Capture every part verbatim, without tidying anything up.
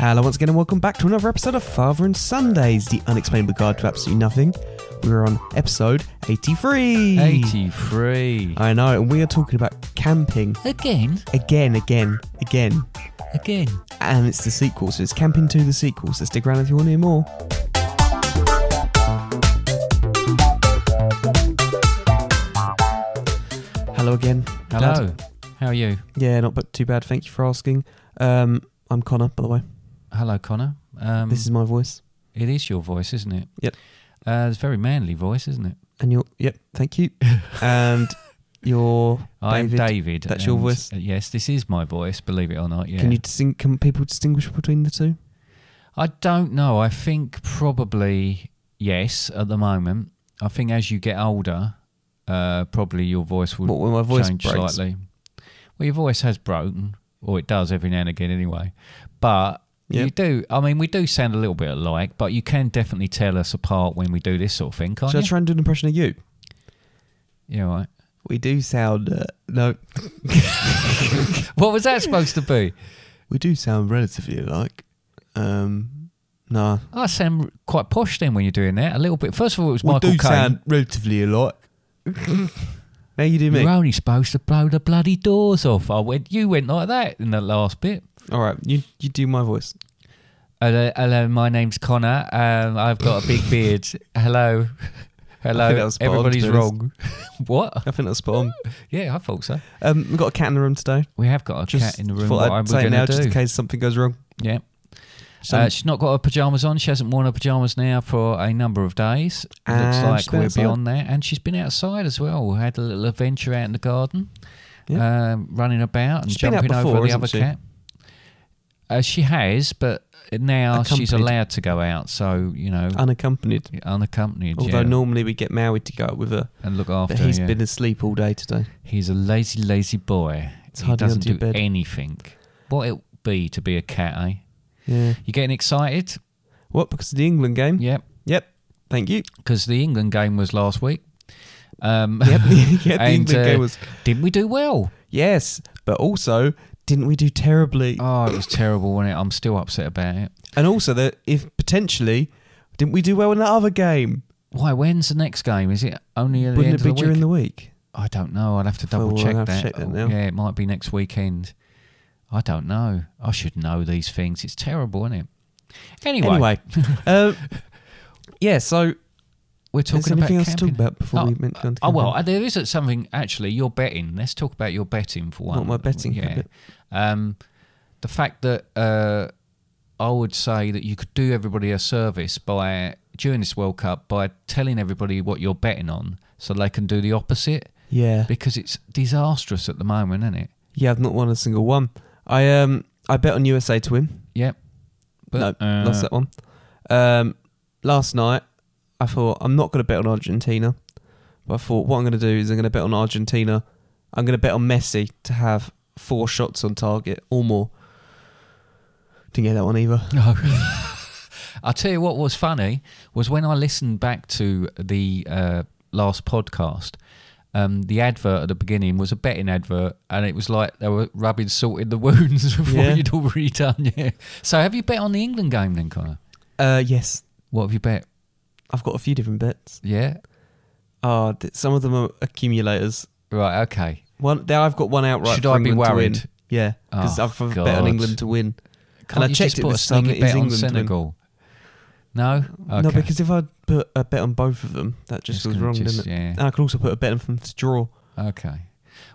Hello once again and welcome back to another episode of Father and Sundays, the unexplainable guide to absolutely nothing. We're on episode eighty-three. eighty-three. I know, and we are talking about camping. Again? Again, again, again. Again. And it's the sequel, so it's Camping to the sequel, so stick around if you want to hear more. Hello again. Hello. Hello. How are you? Yeah, not but too bad, thank you for asking. Um, I'm Connor, by the way. Hello, Connor. Um, this is my voice. It is your voice, isn't it? Yep. Uh, it's a very manly voice, isn't it? And you're, yep, thank you. And you're I'm David. David. That's your voice? Yes, this is my voice, believe it or not, yeah. Can you disting- can people distinguish between the two? I don't know. I think probably yes at the moment. I think as you get older, uh, probably your voice will what, well, my voice change breaks. Slightly. Well, your voice has broken, or it does every now and again anyway. But... Yep. You do. I mean, we do sound a little bit alike, but you can definitely tell us apart when we do this sort of thing, can't Should you? Should I try and do an impression of you? Yeah, right. We do sound... Uh, no. What was that supposed to be? We do sound relatively alike. Um, no. Nah. I sound quite posh then when you're doing that, a little bit. First of all, it was we Michael Caine. We do Caine. Sound relatively alike. Now you do me. You're only supposed to blow the bloody doors off. I went. You went like that in the last bit. All right, you you do my voice. Hello, hello my name's Connor. Um, I've got a big beard. Hello, hello. Everybody's on, wrong. What? I think that's spot on. Yeah, I thought so. Um, we've got a cat in the room today. We have got a just cat in the room. What I'm going to do just in case something goes wrong. Yeah. Uh, she's not got her pyjamas on. She hasn't worn her pyjamas now for a number of days. It looks like we're beyond that. And she's been outside as well. Had a little adventure out in the garden, yeah. um, running about and she's jumping before, over the other she? cat. Uh, she has, but now she's allowed to go out, so, you know... Unaccompanied. Unaccompanied, Although yeah. normally we get Maui to go out with her. And look after her, But he's yeah. been asleep all day today. He's a lazy, lazy boy. It's he doesn't do bed. anything. What it would be to be a cat, eh? Yeah. You getting excited? What, because of the England game? Yep. Yep, thank you. Because the England game was last week. Um, yep, yeah, the England uh, game was... Didn't we do well? Yes, but also... Didn't we do terribly? Oh, it was terrible, wasn't it? I'm still upset about it. And also, that if potentially, didn't we do well in that other game? Why? When's the next game? Is it only at the Wouldn't end of the week? Wouldn't it be during the week? I don't know. I'll have to double well, check I'll have that. To check that now. Yeah, it might be next weekend. I don't know. I should know these things. It's terrible, isn't it? Anyway. Anyway. um, yeah, so... We're talking about camping. Is there anything else to talk about before oh, we went on to Oh, well, there is something, actually, your betting. Let's talk about your betting for one. Not my betting yeah. habit. Um, the fact that uh, I would say that you could do everybody a service by during this World Cup by telling everybody what you're betting on so they can do the opposite. Yeah. Because it's disastrous at the moment, isn't it? Yeah, I've not won a single one. I um I bet on U S A to win. Yep. But, no, uh, lost that one. Um, last night, I thought, I'm not going to bet on Argentina. But I thought, what I'm going to do is I'm going to bet on Argentina. I'm going to bet on Messi to have four shots on target or more. Didn't get that one either. No. I'll tell you what was funny was when I listened back to the uh, last podcast, um, the advert at the beginning was a betting advert and it was like they were rubbing salt in the wounds of yeah. what you'd already done. Yeah. So have you bet on the England game then, Connor? Uh, yes. What have you bet? I've got a few different bets. Yeah. Uh, some of them are accumulators. Right, okay. One, now I've got one outright. Should for I England be worried? Yeah, because oh, I've God. bet on England to win. Can't and I you checked just it put a sneaky bet on Senegal? No, okay. No, because if I put a bet on both of them, that just feels wrong, just, doesn't it? Yeah. And I could also put a bet on them to draw. Okay.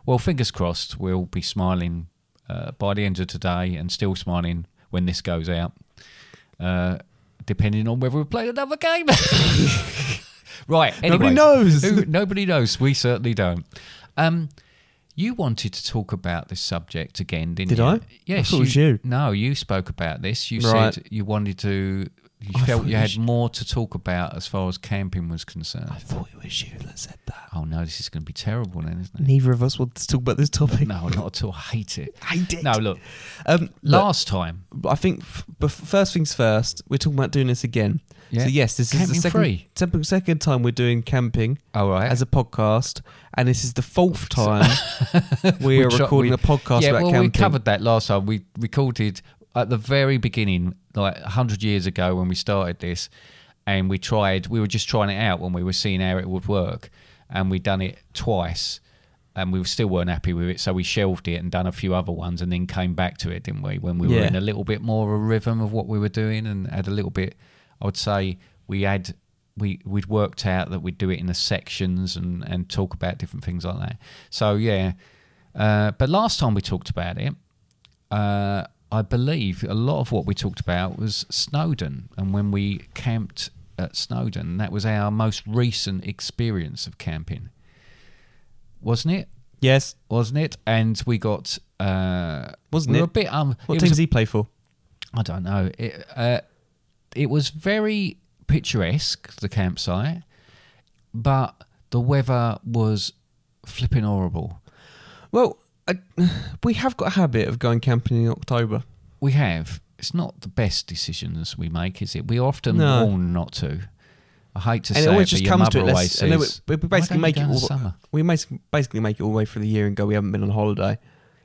Well, fingers crossed, we'll be smiling uh, by the end of today, and still smiling when this goes out. Uh, depending on whether we played another game. Right. Anyway, nobody knows. Who, nobody knows. We certainly don't. Um, you wanted to talk about this subject again, didn't Did you? Did I? Yes. I thought you, it was you. No, you spoke about this. You right. said you wanted to. You I felt you had more to talk about as far as camping was concerned. I thought it was you that said that. Oh, no, this is going to be terrible then, isn't it? Neither of us want to talk about this topic. No, not at all. I hate it. I hate it. No, look. Um, last look, time. I think, f- first things first, we're talking about doing this again. Yeah. So, yes, this camping is the second, free. Second, second time we're doing camping all right. as a podcast. And this is the fourth time we are we try, recording we, a podcast yeah, about well, camping. Yeah, well, we covered that last time. We recorded... At the very beginning, like one hundred years ago when we started this, and we tried, we were just trying it out when we were seeing how it would work, and we'd done it twice, and we still weren't happy with it, so we shelved it and done a few other ones, and then came back to it, didn't we, when we yeah. were in a little bit more of a rhythm of what we were doing, and had a little bit, I would say, we had, we, we'd worked out that we'd do it in the sections and, and talk about different things like that. So, yeah. Uh, but last time we talked about it, uh, I believe a lot of what we talked about was Snowdon, and when we camped at Snowdon, that was our most recent experience of camping, wasn't it? Yes, wasn't it? And we got uh, wasn't we it? A bit um. What team does he play for? I don't know. It uh, it was very picturesque, the campsite, but the weather was flipping horrible. Well. I, we have got a habit of going camping in October. We have. It's not the best decisions we make, is it? We often no. warn not to. I hate to and say it, it but just your comes mother to it always says, and we, we basically make it all summer. We basically make it all the way through the year and go, we haven't been on holiday.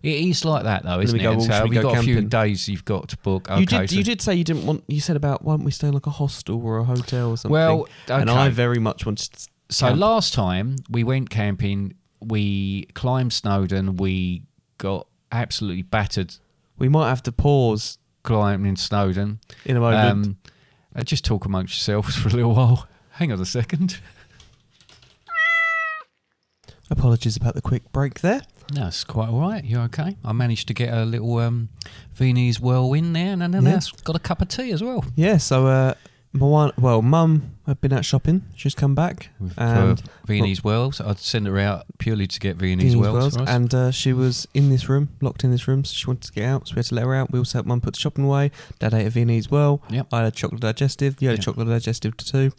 It is like that, though, isn't it? Go, well, so we you've go got camping? A few days you've got to book. Okay, you did, so you did say you didn't want. You said about why don't we stay in like a hostel or a hotel or something? Well, okay. And I very much wanted to So camp. Last time we went camping. We climbed Snowdon. We got absolutely battered. We might have to pause climbing Snowdon in a moment. Um, uh, just talk amongst yourselves for a little while. Hang on a second. Apologies about the quick break there. No, it's quite all right. You're okay. I managed to get a little um, Viennese whirlwind there, and then yeah. got a cup of tea as well. Yeah. So. Uh My well, Mum had been out shopping. She's come back. And Viennese well, Wells. I'd send her out purely to get Viennese, Viennese Wells. Wells and uh, she was in this room, locked in this room, so she wanted to get out. So we had to let her out. We also had Mum put the shopping away. Dad ate a Viennese well. Yep. I had a chocolate digestive. You had yep. a chocolate digestive too,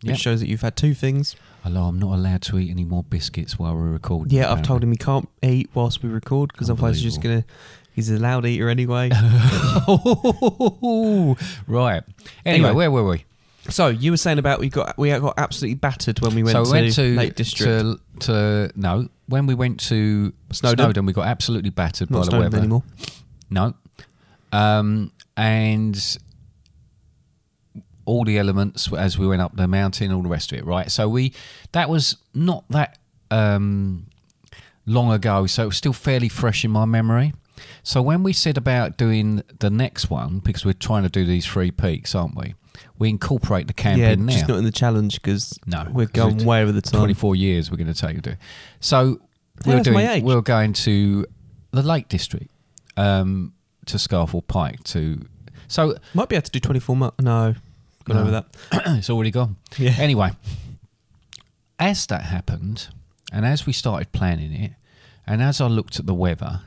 which yep. shows that you've had two things. Hello, I'm not allowed to eat any more biscuits while we're recording. Yeah, apparently. I've told him he can't eat whilst we record because otherwise he's just going to... He's a loud eater anyway. Right. Anyway, anyway, where were we? So you were saying about we got we got absolutely battered when we went, so we went to, to Lake District. To, to, no, when we went to Snowdon, Snowdon we got absolutely battered Not by Snowdon the weather. Anymore. No. Um, and all the elements as we went up the mountain, all the rest of it, right? So we that was not that um, long ago, so it was still fairly fresh in my memory. So when we said about doing the next one, because we're trying to do these three peaks, aren't we? We incorporate the camping yeah, now. Yeah, just not in the challenge because no, we're going way over the time. twenty-four years we're going to take to do. So yeah, we're, doing, we're going to the Lake District, um, to Scafell Pike. To so might be able to do twenty-four months. No, got no. over that. It's already gone. Yeah. Anyway, as that happened and as we started planning it and as I looked at the weather...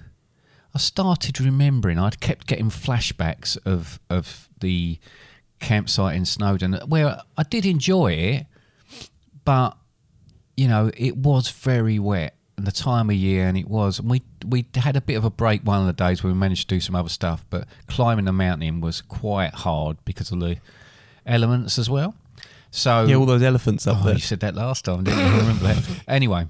I started remembering, I'd kept getting flashbacks of, of the campsite in Snowdon where I did enjoy it, but, you know, it was very wet and the time of year and it was. And we, we had a bit of a break one of the days where we managed to do some other stuff, but climbing the mountain was quite hard because of the elements as well. So yeah, all those elephants up oh, there. You said that last time, didn't you? I remember that. Anyway,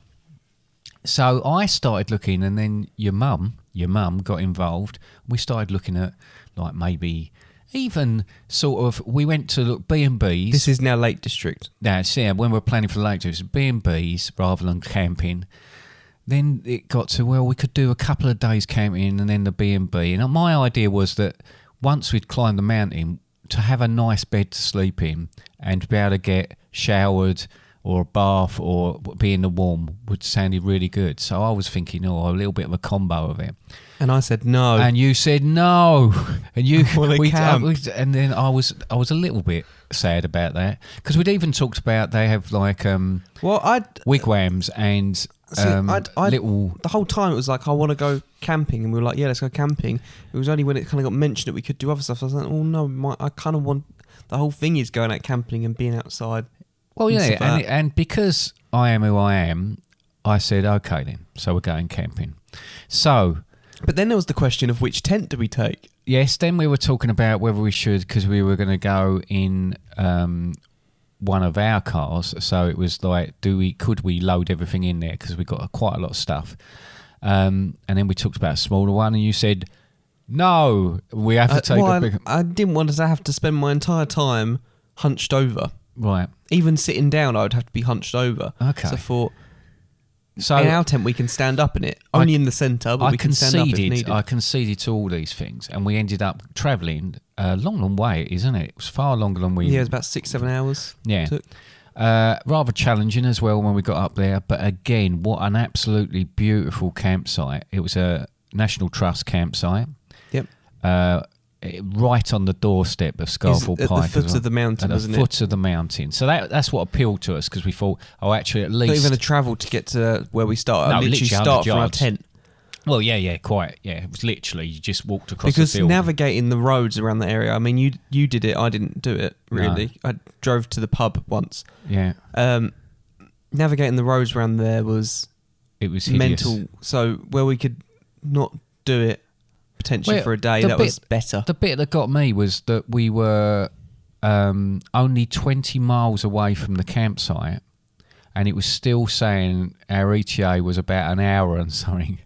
so I started looking and then your mum... Your mum got involved. We started looking at, like, maybe even sort of... We went to look B and B's. This is now Lake District. Now, yeah, when we were planning for the Lake District, B and B's rather than camping. Then it got to, well, we could do a couple of days camping and then the B and B. And my idea was that once we'd climbed the mountain, to have a nice bed to sleep in and to be able to get showered or a bath or be in the warm would sound really good. So I was thinking, oh, a little bit of a combo of it. And I said no. And you said no. And you well, we, uh, we and then I was I was a little bit sad about that because we'd even talked about they have like um well I'd wigwams and. See, um, I'd, I'd, little the whole time it was like I want to go camping and we were like yeah let's go camping. It was only when it kind of got mentioned that we could do other stuff so I was like oh no my, I kind of want the whole thing is going out camping and being outside. Well and yeah and, and because I am who I am I said okay then so we're going camping. So but then there was the question of which tent do we take. Yes, then we were talking about whether we should because we were going to go in um one of our cars, so it was like, do we could we load everything in there because we got quite a lot of stuff, um, and then we talked about a smaller one, and you said, "No, we have to uh, take." Well, a big... I, I didn't want to have to spend my entire time hunched over. Right, even sitting down, I would have to be hunched over. Okay, so I thought, so in our tent we can stand up in it, only I, in the centre, but I we can stand up if needed. I conceded to all these things, and we ended up travelling. A long, long way, isn't it? It was far longer than we... Yeah, it was about six, seven hours. Yeah. Uh, rather challenging as well when we got up there. But again, what an absolutely beautiful campsite. It was a National Trust campsite. Yep. Uh, right on the doorstep of Scafell Pike. At the foot well. of the mountain, wasn't it? At the foot it? of the mountain. So that that's what appealed to us because we thought, oh, actually, at least... Not even a travel to get to where we start. No, literally, literally start from our tent. Well, yeah, yeah, quite, yeah. It was literally, you just walked across because the field. Because navigating the roads around the area, I mean, you you did it, I didn't do it, really. No. I drove to the pub once. Yeah. Um, navigating the roads around there was... It was hideous. Mental. So, where we could not do it, potentially well, for a day, that bit, was better. The bit that got me was that we were um, only twenty miles away from the campsite, and it was still saying our E T A was about an hour and something.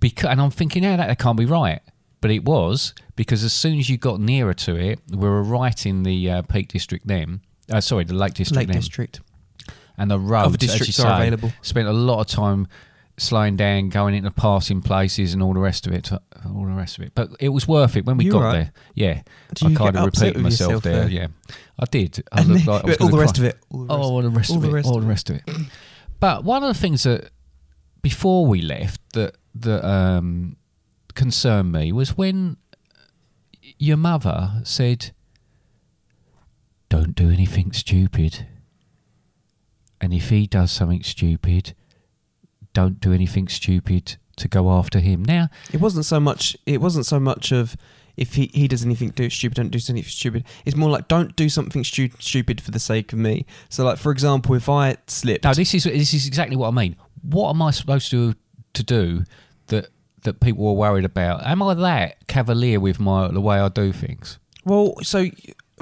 Because, and I'm thinking, yeah, that, that can't be right. But it was, because as soon as you got nearer to it, we were right in the uh, Peak District then. Uh, sorry, the Lake District Lake then. District. And the roads, the districts as you say, are available. Spent a lot of time slowing down, going into passing places and all the rest of it. All the rest of it. But it was worth it when we you got right? there. Yeah. Did I kind of repeated myself there. there. Yeah, I did. I looked like I was all the rest cry. of it. All the rest of it. All the rest of it. But one of the things that, before we left, that... that um, concerned me was when your mother said, "Don't do anything stupid. And if he does something stupid, don't do anything stupid to go after him." Now, it wasn't so much. It wasn't so much of if he, he does anything do stupid, don't do something stupid. It's more like don't do something stu- stupid for the sake of me. So, like for example, if I slipped. No, this is this is exactly what I mean. What am I supposed to? to do that that people were worried about? Am I that cavalier with my the way I do things? Well, so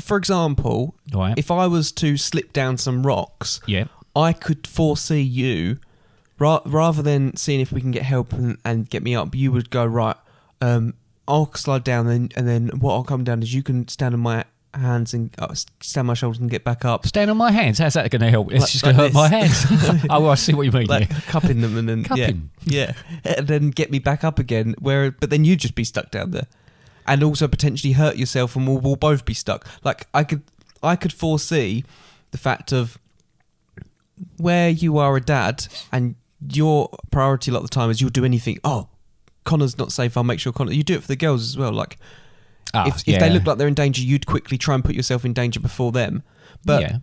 for example, right. if I was to slip down some rocks, yeah. I could foresee you ra- rather than seeing if we can get help and, and get me up, you would go, right, um, I'll slide down and, and then what I'll come down is you can stand on my hands and uh, stand on my shoulders and get back up. Stand on my hands? How's that going to help? It's like, just going like to hurt this. my hands. Oh, well, I see what you mean. Like yeah. cupping them and then cupping. Yeah, yeah, and then get me back up again. Where, but then you'd just be stuck down there, and also potentially hurt yourself, and we'll, we'll both be stuck. Like I could, I could foresee the fact of where you are a dad, and your priority a lot of the time is you'll do anything. Oh, Connor's not safe. I'll make sure Connor. You do it for the girls as well, like. Ah, if if yeah. they look like they're in danger, you'd quickly try and put yourself in danger before them. But yeah.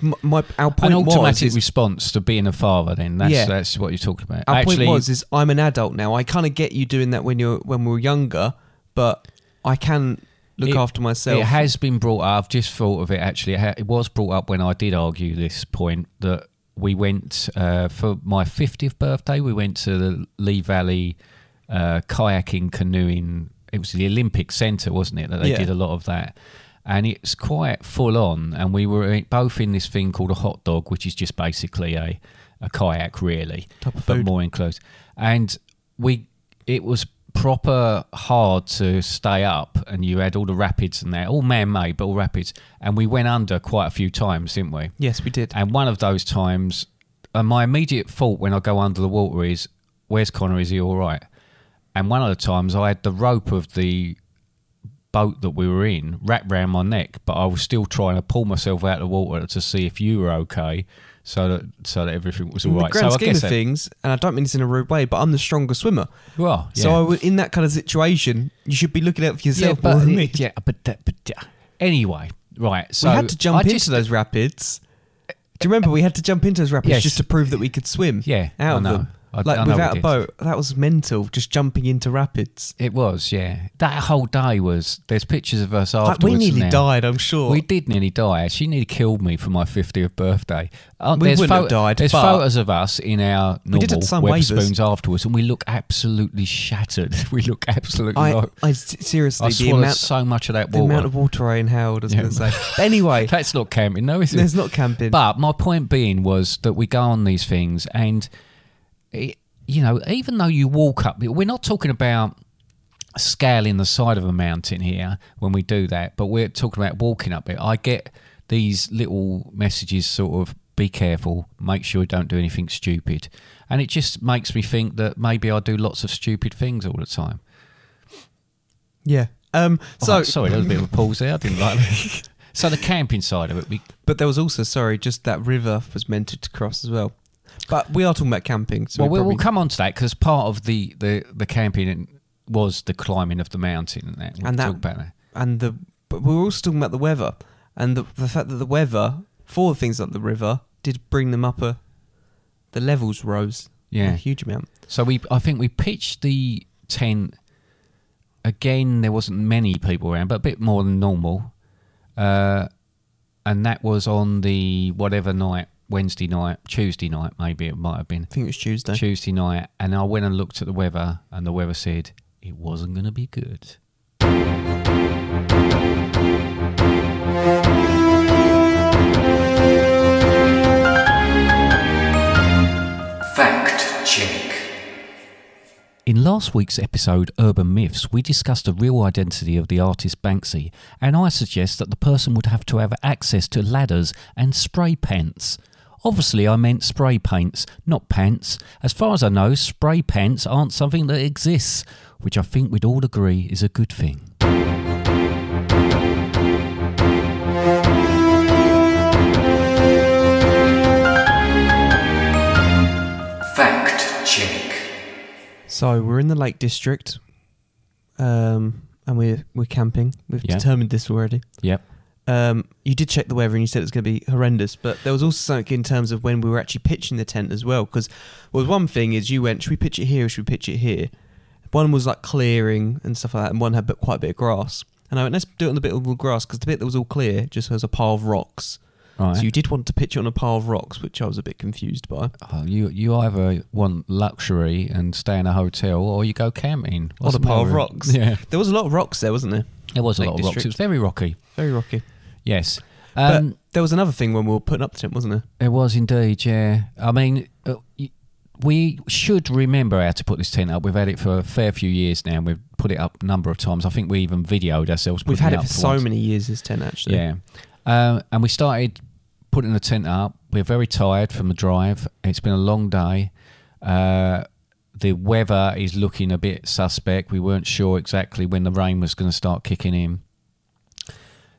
my, my our point an automatic was, response to being a father. Then that's yeah. that's what you're talking about. Our Actually, point was is I'm an adult now. I kind of get you doing that when you're when we were younger, but I can. Look it, after myself. It has been brought up. I've just thought of it. Actually, it, ha- it was brought up when I did argue this point that we went uh, for my fiftieth birthday. We went to the Lee Valley uh, kayaking, canoeing. It was the Olympic Centre, wasn't it, that they yeah. did a lot of that. And it's quite full on. And we were both in this thing called a hot dog, which is just basically a, a kayak, really, Top of but food. more enclosed. And we, it was proper hard to stay up. And you had all the rapids and that, all man-made, but all rapids. And we went under quite a few times, didn't we? Yes, we did. And one of those times, And my immediate thought when I go under the water is, where's Connor? Is he all right? And one of the times I had the rope of the boat that we were in wrapped round my neck, but I was still trying to pull myself out of the water to see if you were okay, so that so that everything was all right. In the grand so scheme I guess of things, and I don't mean this in a rude way, but I'm the stronger swimmer. You are, yeah. So I would, in that kind of situation, you should be looking out for yourself yeah, but, more than me. Yeah, but, that, but yeah. Anyway, right. So we had to jump I into just, those rapids. Do you remember we had to jump into those rapids yes. just to prove that we could swim? Yeah, out I of know. them. I, like I without a boat, that was mental. Just jumping into rapids. It was, yeah. That whole day was. There's pictures of us afterwards. Like we nearly now. died, I'm sure. We did nearly die. She nearly killed me for my fiftieth birthday. Uh, we wouldn't pho- have died. There's photos of us in our normal Wetherspoons afterwards, and we look absolutely shattered. We look absolutely. I, like, I seriously, I swallowed amount, so much of that water. The amount of water I inhaled. I was yeah. going to say. But anyway, that's not camping, no, is it? It's not camping. But my point being was that we go on these things and. It, you know, even though you walk up, we're not talking about scaling the side of a mountain here when we do that, but we're talking about walking up it. I get these little messages sort of, be careful, make sure you don't do anything stupid. And it just makes me think that maybe I do lots of stupid things all the time. Yeah. Um, so oh, sorry, there was a bit of a pause there. I didn't like that. So the camping side of it. We, but there was also, sorry, just that river was meant to cross as well. But we are talking about camping. So well, we we'll come on to that because part of the, the, the camping was the climbing of the mountain and that. We'll and that, talk about that. And the, but we were also talking about the weather and the, the fact that the weather for things like the river did bring them up a... The levels rose yeah. a huge amount. So we, I think we pitched the tent. Again, there wasn't many people around, but a bit more than normal. Uh, and that was on the whatever night. Wednesday night, Tuesday night maybe it might have been. I think it was Tuesday. Tuesday night, and I went and looked at the weather, and the weather said it wasn't going to be good. Fact check. In last week's episode, Urban Myths, we discussed the real identity of the artist Banksy, and I suggest that the person would have to have access to ladders and spray pants. Obviously, I meant spray paints, not pants. As far as I know, spray pants aren't something that exists, which I think we'd all agree is a good thing. Fact check. So we're in the Lake District, um, and we're we're camping. We've yeah. determined this already. Yep. Um, you did check the weather and you said it's going to be horrendous, but there was also something in terms of when we were actually pitching the tent as well, because well, one thing is you went, should we pitch it here or should we pitch it here? One was like clearing and stuff like that, and one had quite a bit of grass. And I went, let's do it on the bit of the grass, because the bit that was all clear just was a pile of rocks. Right. So you did want to pitch it on a pile of rocks, which I was a bit confused by. Oh, you you either want luxury and stay in a hotel, or you go camping. On a pile of rocks. Yeah. There was a lot of rocks there, wasn't there? There was a lot of rocks. It was very rocky. Very rocky. Yes. Um, but there was another thing when we were putting up the tent, wasn't there? There was indeed, yeah. I mean, uh, we should remember how to put this tent up. We've had it for a fair few years now, and we've put it up a number of times. I think we even videoed ourselves putting it up. We've had it, it for so many years, this tent, actually. Yeah. Um, and we started putting the tent up. We're very tired from the drive. It's been a long day. Uh, the weather is looking a bit suspect. We weren't sure exactly when the rain was going to start kicking in.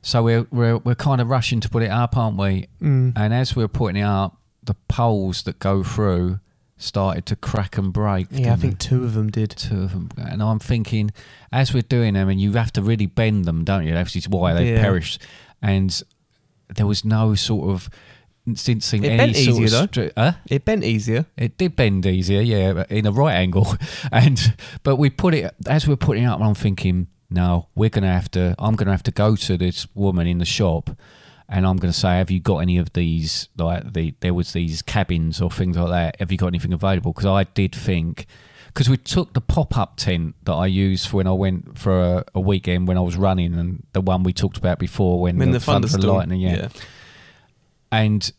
So we're we're we're kind of rushing to put it up, aren't we? Mm. And as we were putting it up, the poles that go through started to crack and break. Yeah, I think they? two of them did. Two of them. And I'm thinking, as we're doing them, and you have to really bend them, don't you? That's why they yeah. perish. And there was no sort of sensing any bent easier, sort of... Though. Stri- huh? It bent easier. It did bend easier, yeah, in a right angle. and But we put it... As we were putting it up, I'm thinking, no, we're going to have to... I'm going to have to go to this woman in the shop and I'm going to say, have you got any of these... Like the There was these cabins or things like that. Have you got anything available? Because I did think... Because we took the pop-up tent that I used for when I went for a, a weekend when I was running, and the one we talked about before when, when the, the thunderstorm and lightning, yeah. yeah. And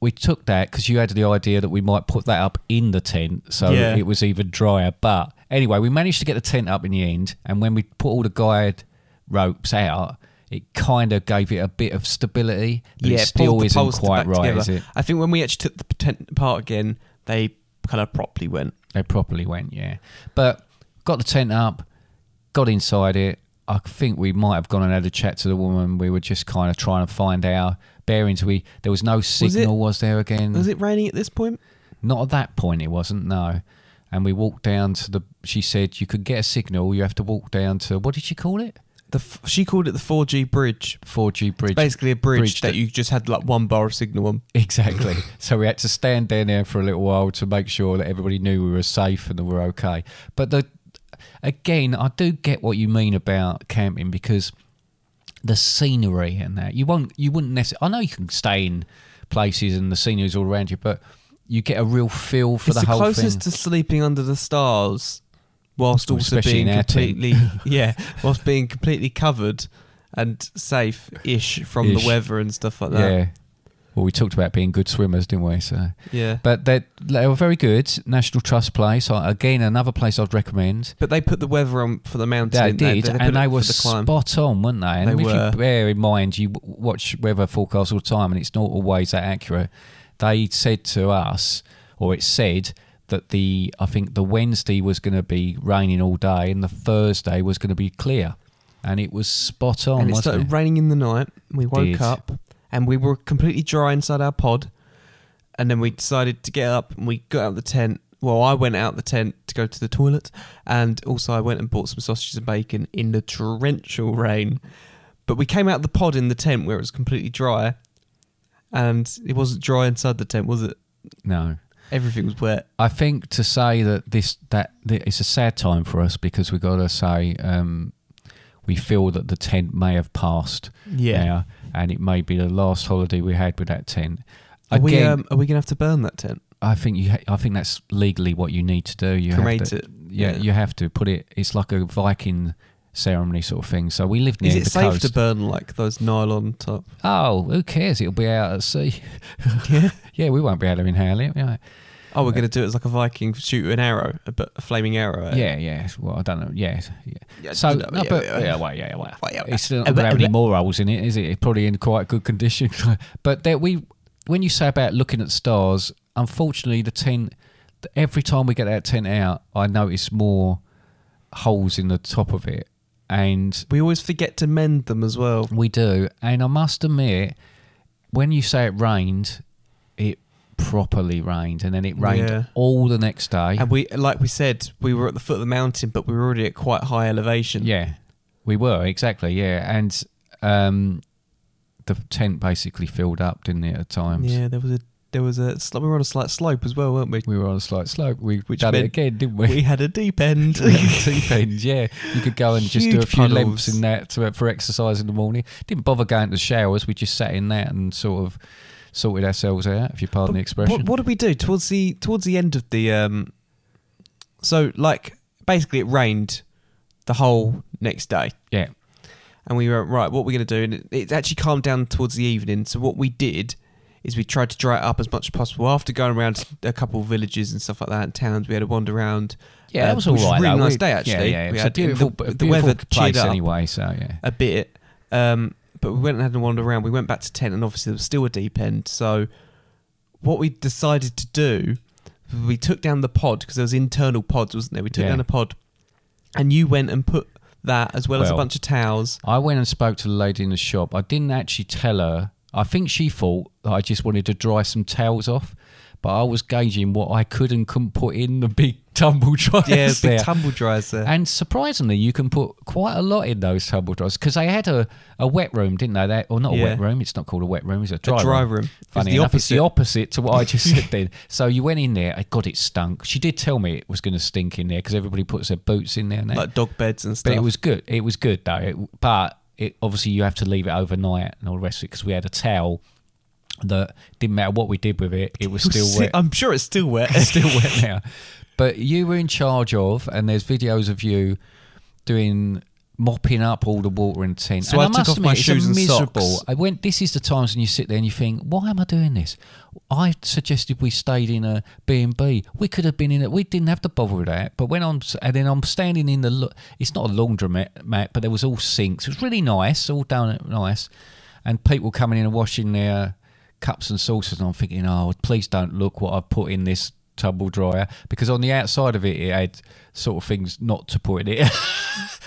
we took that because you had the idea that we might put that up in the tent, so yeah. it was even drier. But anyway, we managed to get the tent up in the end, and when we put all the guide ropes out, it kind of gave it a bit of stability, but yeah, it still isn't quite right, is it? I think when we actually took the tent apart again, they kind of properly went. They properly went, yeah. But got the tent up, got inside it. I think we might have gone and had a chat to the woman. We were just kind of trying to find our bearings. We There was no signal, was, it, was there again? Was it raining at this point? Not at that point, it wasn't, no. And we walked down to the... She said, you could get a signal, you have to walk down to... What did she call it? The f- She called it the four G bridge. four G bridge. It's basically a bridge, bridge that, that you just had like one bar of signal on. Exactly. So we had to stand down there for a little while to make sure that everybody knew we were safe and that we were okay. But the, again, I do get what you mean about camping, because the scenery and that, you won't, you wouldn't necessarily... I know you can stay in places and the scenery's all around you, but you get a real feel for it's the, the whole thing. It's the closest to sleeping under the stars... Whilst also Especially being completely, yeah, whilst being completely covered and safe-ish from Ish. the weather and stuff like that. Yeah. Well, we talked about being good swimmers, didn't we? So yeah. But they they were very good. National Trust place, again, another place I'd recommend. But they put the weather on for the mountain. They did, they, they and they were the spot on, weren't they? And they if were. You bear in mind, you watch weather forecasts all the time, and it's not always that accurate. They said to us, or it said. That the I think the Wednesday was going to be raining all day, and the Thursday was going to be clear, and it was spot on. And it wasn't started it? raining in the night. We woke Did. up, and we were completely dry inside our pod, and then we decided to get up, and we got out of the tent. Well, I went out the tent to go to the toilet, and also I went and bought some sausages and bacon in the torrential rain. But we came out of the pod in the tent where it was completely dry, and it wasn't dry inside the tent, was it? No. Everything was wet. I think to say that this that, that it's a sad time for us, because we've got to say um, we feel that the tent may have passed. Yeah, now, and it may be the last holiday we had with that tent. Again, are we, um, are we going to have to burn that tent? I think you. Ha- I think that's legally what you need to do. You Cremate have to, it. Yeah, yeah, you have to put it. It's like a Viking ceremony sort of thing. So we lived near the coast. Is it safe to burn like those nylon top? Oh, who cares? It'll be out at sea. Yeah, yeah, we won't be able to inhale it. Yeah. Oh, we're uh, going to do it as like a Viking shoot an arrow, a, a flaming arrow. At yeah, it. yeah. Well, I don't know. Yeah, yeah. yeah so, no, yeah, but yeah, yeah, well, yeah, well. yeah. It's still not going to have any more holes in it, is it? It's probably in quite good condition. But that we, when you say about looking at stars, unfortunately, the tent. Every time we get that tent out, I notice more holes in the top of it. And we always forget to mend them as well. We do. And I must admit, when you say it rained, it properly rained. And then it rained yeah. all the next day. And we, like we said, we were at the foot of the mountain, but we were already at quite high elevation. Yeah, we were. Exactly, yeah. And um, the tent basically filled up, didn't it, at times? Yeah, there was a... There was a we were on a slight slope as well, weren't we? We were on a slight slope. We Which done it again, didn't we? We had a deep end. we had a deep end, yeah. You could go and Huge just do a few puddles. Lengths in that to, for exercise in the morning. Didn't bother going to the showers. We just sat in that and sort of sorted ourselves out. If you pardon but the expression. What, what did we do towards the towards the end of the? Um, so like basically, it rained the whole next day. Yeah, and we were right. What we're going to do, and it, it actually calmed down towards the evening. So what we did. Is we tried to dry it up as much as possible. After going around a couple of villages and stuff like that, and towns, we had to wander around. Yeah, uh, that was all right. It was a really nice day, actually. Yeah, yeah. It was a beautiful, the, the weather cheered up anyway, so yeah. A bit. Um, but we went and had to wander around. We went back to tent, and obviously there was still a deep end. So what we decided to do, we took down the pod, because there was internal pods, wasn't there? We took yeah. down the pod, and you went and put that, as well, well as a bunch of towels. I went and spoke to the lady in the shop. I didn't actually tell her. I think she thought that I just wanted to dry some towels off, but I was gauging what I could and couldn't put in the big tumble dryers. Yeah, the big tumble dryers there. And surprisingly, you can put quite a lot in those tumble dryers, because they had a, a wet room, didn't they? That or not yeah. a wet room. It's not called a wet room. It's a dry, a dry room. room. Funny it's enough, opposite. It's the opposite to what I just said then. So you went in there. God, it stunk. She did tell me it was going to stink in there, because everybody puts their boots in there now. Like dog beds and stuff. But it was good. It was good, though. It, but... It, obviously, you have to leave it overnight and all the rest of it, because we had a towel that didn't matter what we did with it, it was still wet. I'm sure it's still wet. It's still wet now. But you were in charge of, and there's videos of you doing mopping up all the water in the tent. So and I, I took off my shoes and miserable. socks. I went, this is the times when you sit there and you think, why am I doing this? I suggested we stayed in a B and B. We could have been in it. We didn't have to bother with that. But when I'm, and then I'm standing in the, it's not a laundromat, mat, but there was all sinks. It was really nice, all done nice. And people coming in and washing their cups and saucers. And I'm thinking, oh, please don't look what I've put in this tumble dryer, because on the outside of it it had sort of things not to put in it.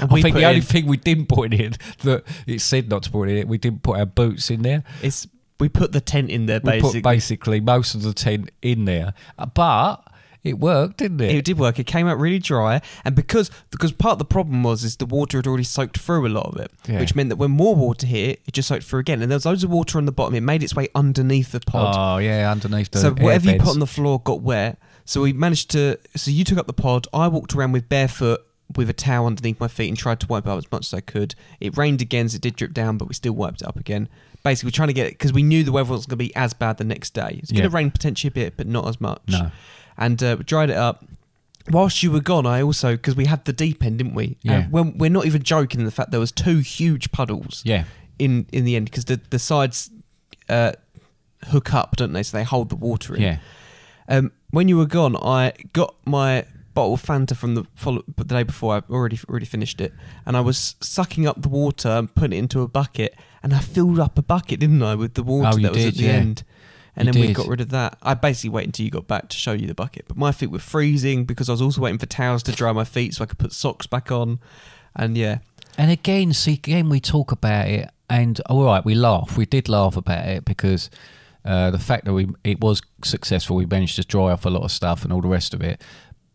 I think the only in, thing we didn't put in it that it said not to put in it, we didn't put our boots in there. It's we put the tent in there basically. We put basically most of the tent in there, but it worked, didn't it? It did work. It came out really dry, and because because part of the problem was is the water had already soaked through a lot of it, yeah. which meant that when more water hit, it just soaked through again. And there was loads of water on the bottom. It made its way underneath the pod. Oh yeah, underneath the. So whatever beds. You put on the floor got wet. So we managed to. So you took up the pod. I walked around with barefoot with a towel underneath my feet and tried to wipe it up as much as I could. It rained again, so it did drip down, but we still wiped it up again. Basically, we're trying to get it because we knew the weather was going to be as bad the next day. It's going to yeah. rain potentially a bit, but not as much. No. And uh, dried it up. Whilst you were gone, I also, because we had the deep end, didn't we? Yeah. And when, we're not even joking the fact there was two huge puddles yeah. in, in the end, because the, the sides uh, hook up, don't they? So they hold the water in. Yeah. Um, when you were gone, I got my bottle of Fanta from the, follow- the day before. I already, already finished it. And I was sucking up the water and putting it into a bucket. And I filled up a bucket, didn't I, with the water oh, that was did, at the yeah. end. And you then did. We got rid of that. I basically waited until you got back to show you the bucket. But my feet were freezing because I was also waiting for towels to dry my feet so I could put socks back on. And yeah. And again, see, again, we talk about it and, all right, we laugh. We did laugh about it because uh, the fact that we it was successful, we managed to dry off a lot of stuff and all the rest of it.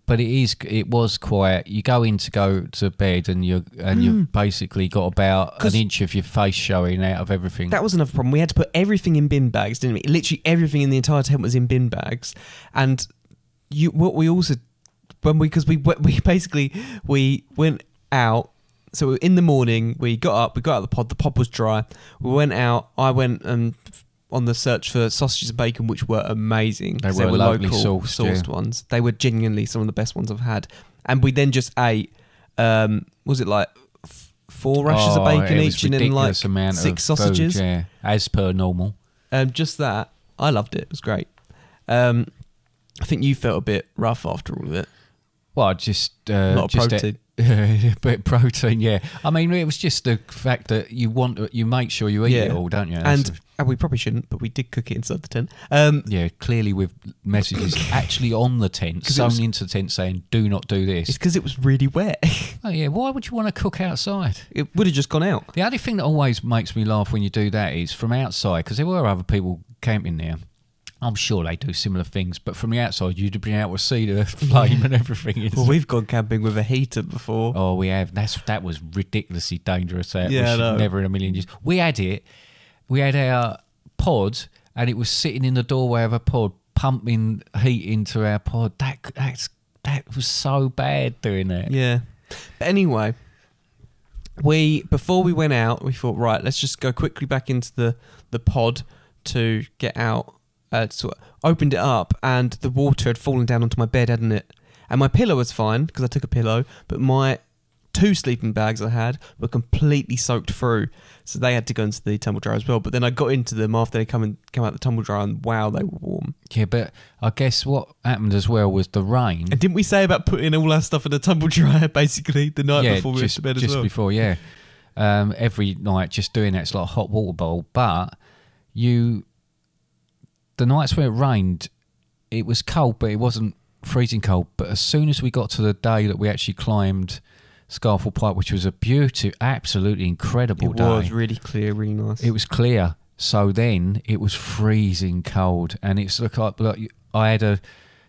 But it is. It was quiet. You go in to go to bed, and you and mm. you've basically got about an inch of your face showing out of everything. That was another problem. We had to put everything in bin bags, didn't we? Literally everything in the entire tent was in bin bags. And you, what we also, when we, because we we basically we went out. So in the morning, we got up. We got out of the pod. The pod was dry. We went out. I went and. On the search for sausages and bacon, which were amazing. They were, they were local sourced, sourced yeah. ones. They were genuinely some of the best ones I've had. And we then just ate, um, was it like f- four rashers oh, of bacon each and then like six sausages? Food, yeah. As per normal. Um, just that. I loved it. It was great. Um, I think you felt a bit rough after all of it. Well, just... Uh, a lot of protein. A, a bit of protein, yeah. I mean, it was just the fact that you want, you make sure you eat yeah. it all, don't you? And, and we probably shouldn't, but we did cook it inside the tent. Um, yeah, clearly with messages actually on the tent, sewn was, into the tent saying, do not do this. It's because it was really wet. Oh, yeah. Why would you want to cook outside? It would have just gone out. The only thing that always makes me laugh when you do that is from outside, because there were other people camping there. I'm sure they do similar things, but from the outside, you'd have been able to see the flame and everything. Well, we've gone camping with a heater before. Oh, we have. That's That was ridiculously dangerous. That yeah, was no. Never in a million years. We had it. We had our pod, and it was sitting in the doorway of a pod, pumping heat into our pod. That that's, that was so bad doing that. Yeah. But anyway, we before we went out, we thought, right, let's just go quickly back into the, the pod to get out. Uh, so I opened it up and the water had fallen down onto my bed, hadn't it? And my pillow was fine because I took a pillow, but my two sleeping bags I had were completely soaked through. So they had to go into the tumble dryer as well. But then I got into them after they come and come out the tumble dryer and wow, they were warm. Yeah, but I guess what happened as well was the rain. And didn't we say about putting all our stuff in the tumble dryer basically the night yeah, before we just, went to bed as just well? Just before, yeah. Um, every night just doing that. It's like a hot water bowl. But you... The nights where it rained, it was cold, but it wasn't freezing cold. But as soon as we got to the day that we actually climbed Scafell Pike, which was a beauty, absolutely incredible day. It was really clear, really nice. It was clear. So then it was freezing cold. And it's like, like I had a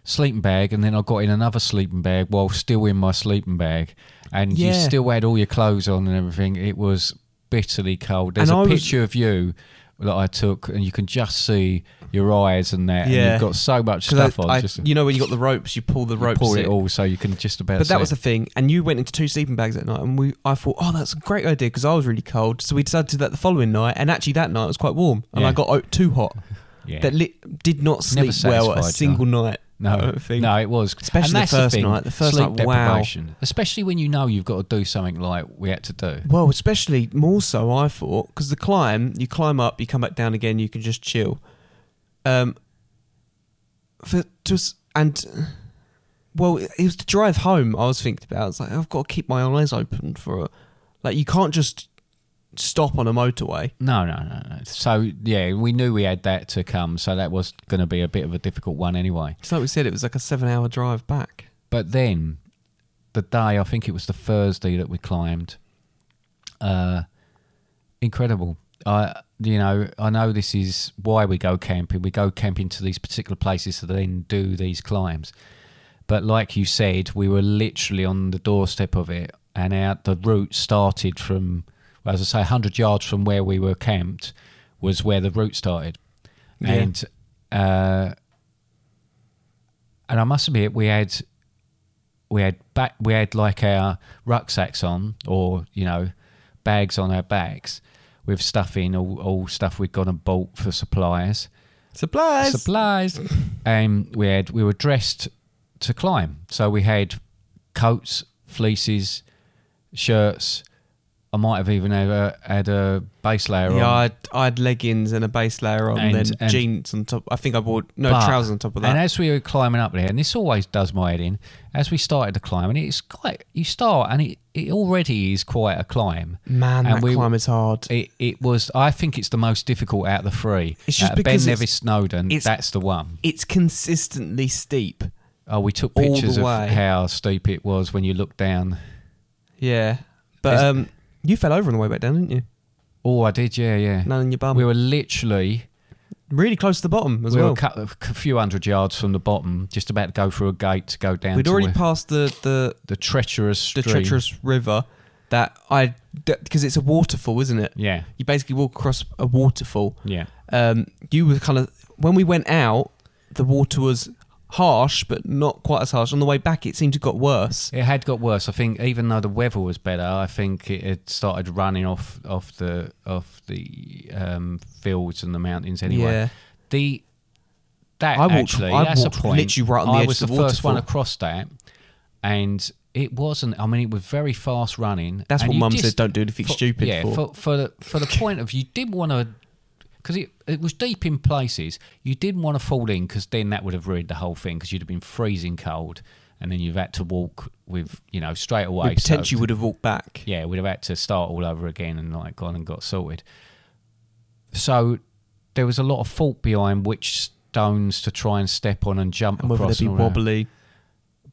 sleeping bag and then I got in another sleeping bag while still in my sleeping bag. And yeah. you still had all your clothes on and everything. It was bitterly cold. There's and a I picture was... of you that I took and you can just see your eyes and that yeah. and you've got so much stuff I, on. I, just you know when you got the ropes, you pull the ropes pull in. It all so you can just about But that was it. The thing. And you went into two sleeping bags that night and we. I thought, oh, that's a great idea because I was really cold. So we decided to do that the following night and actually that night it was quite warm and yeah. I got too hot. Yeah. That li- did not sleep well a single no. night. No, thing. No, it was. Especially the first the night. The first night, wow. Especially when you know you've got to do something like we had to do. Well, especially more so, I thought, because the climb, you climb up, you come back down again, you can just chill. Um, for just and well, it was the drive home. I was thinking about. It's like I've got to keep my eyes open for it. Like you can't just stop on a motorway. No, no, no, no. So, yeah, we knew we had that to come, so that was going to be a bit of a difficult one anyway. It's like we said, it was like a seven-hour drive back. But then, the day, I think it was the Thursday that we climbed, uh, incredible. I, you know, I know this is why we go camping. We go camping to these particular places to then do these climbs. But like you said, we were literally on the doorstep of it, and our, the route started from... As I say, one hundred yards from where we were camped was where the route started. Yeah. And uh, and I must admit, we had we had back, we had like our rucksacks on, or, you know, bags on our backs with stuff in, all, all stuff we'd gone and bought for supplies. Supplies! Supplies! And we had we were dressed to climb. So we had coats, fleeces, shirts... I might have even ever had a base layer on. Yeah, I'd, I had leggings and a base layer on, and then and jeans on top. I think I wore no but, trousers on top of that. And as we were climbing up there, and this always does my head in, as we started to climb, and it's quite, you start, and it, it already is quite a climb. Man, and that we, climb is hard. It, it was, I think it's the most difficult out of the three. It's just out because Ben Nevis Snowdon, that's the one. It's consistently steep. Oh, we took pictures of how steep it was when you look down. Yeah, but... There's, um. You fell over on the way back down, didn't you? Oh, I did, yeah, yeah. None in your bum. We were literally... Really close to the bottom as we well. We were cut a few hundred yards from the bottom, just about to go through a gate to go down. We'd already passed the... The, the treacherous stream. The treacherous river that I... Because it's a waterfall, isn't it? Yeah. You basically walk across a waterfall. Yeah. Um, you were kind of... When we went out, the water was... harsh, but not quite as harsh. On the way back, it seemed to have got worse. It had got worse. I think even though the weather was better, I think it had started running off off the off the um, fields and the mountains anyway. Yeah. The that I walked, actually, I that's walked a point. Literally right on the I edge was of the, the first one across that, and it wasn't. I mean, it was very fast running. That's what Mum said. Don't do anything for, stupid. Yeah, for for, for, the, for the point of you didn't want to. Because it, it was deep in places. You didn't want to fall in because then that would have ruined the whole thing because you'd have been freezing cold and then you've had to walk with, you know, straight away. We potentially so, would have walked back. Yeah, we'd have had to start all over again and like gone and got sorted. So there was a lot of thought behind which stones to try and step on and jump and across. Whether they'd be wobbly.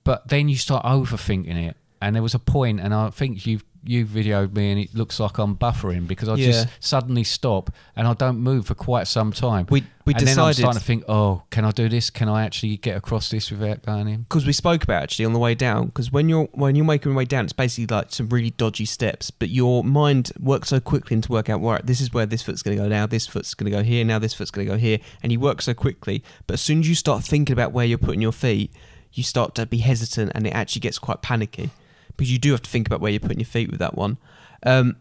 But then you start overthinking it. And there was a point, and I think you've you videoed me and it looks like I'm buffering because I yeah. just suddenly stop and I don't move for quite some time. We we and decided... then I'm starting to think, oh, can I do this? Can I actually get across this without going in? Because we spoke about actually on the way down, because when you're, when you're making your way down, it's basically like some really dodgy steps, but your mind works so quickly to work out, well, right, this is where this foot's going to go now, this foot's going to go here, now this foot's going to go here, and you work so quickly. But as soon as you start thinking about where you're putting your feet, you start to be hesitant and it actually gets quite panicky. Because you do have to think about where you're putting your feet with that one. Um,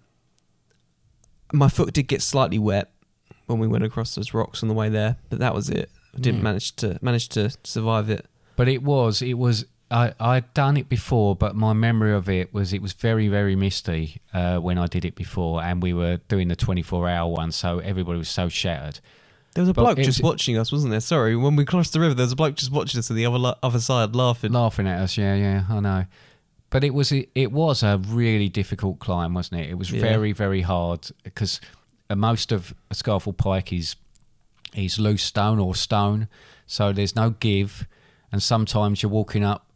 my foot did get slightly wet when we went across those rocks on the way there, but that was it. I didn't yeah. manage to manage to survive it. But it was, it was. I I'd done it before, but my memory of it was it was very very misty uh, when I did it before, and we were doing the twenty-four hour one, so everybody was so shattered. There was a but bloke just was, watching us, wasn't there? Sorry, when we crossed the river, there was a bloke just watching us on the other other side, laughing, laughing at us. Yeah, yeah, I know. But it was a, it was a really difficult climb, wasn't it? It was yeah. very, very hard because most of Scafell Pike is is loose stone or stone, so there's no give, and sometimes you're walking up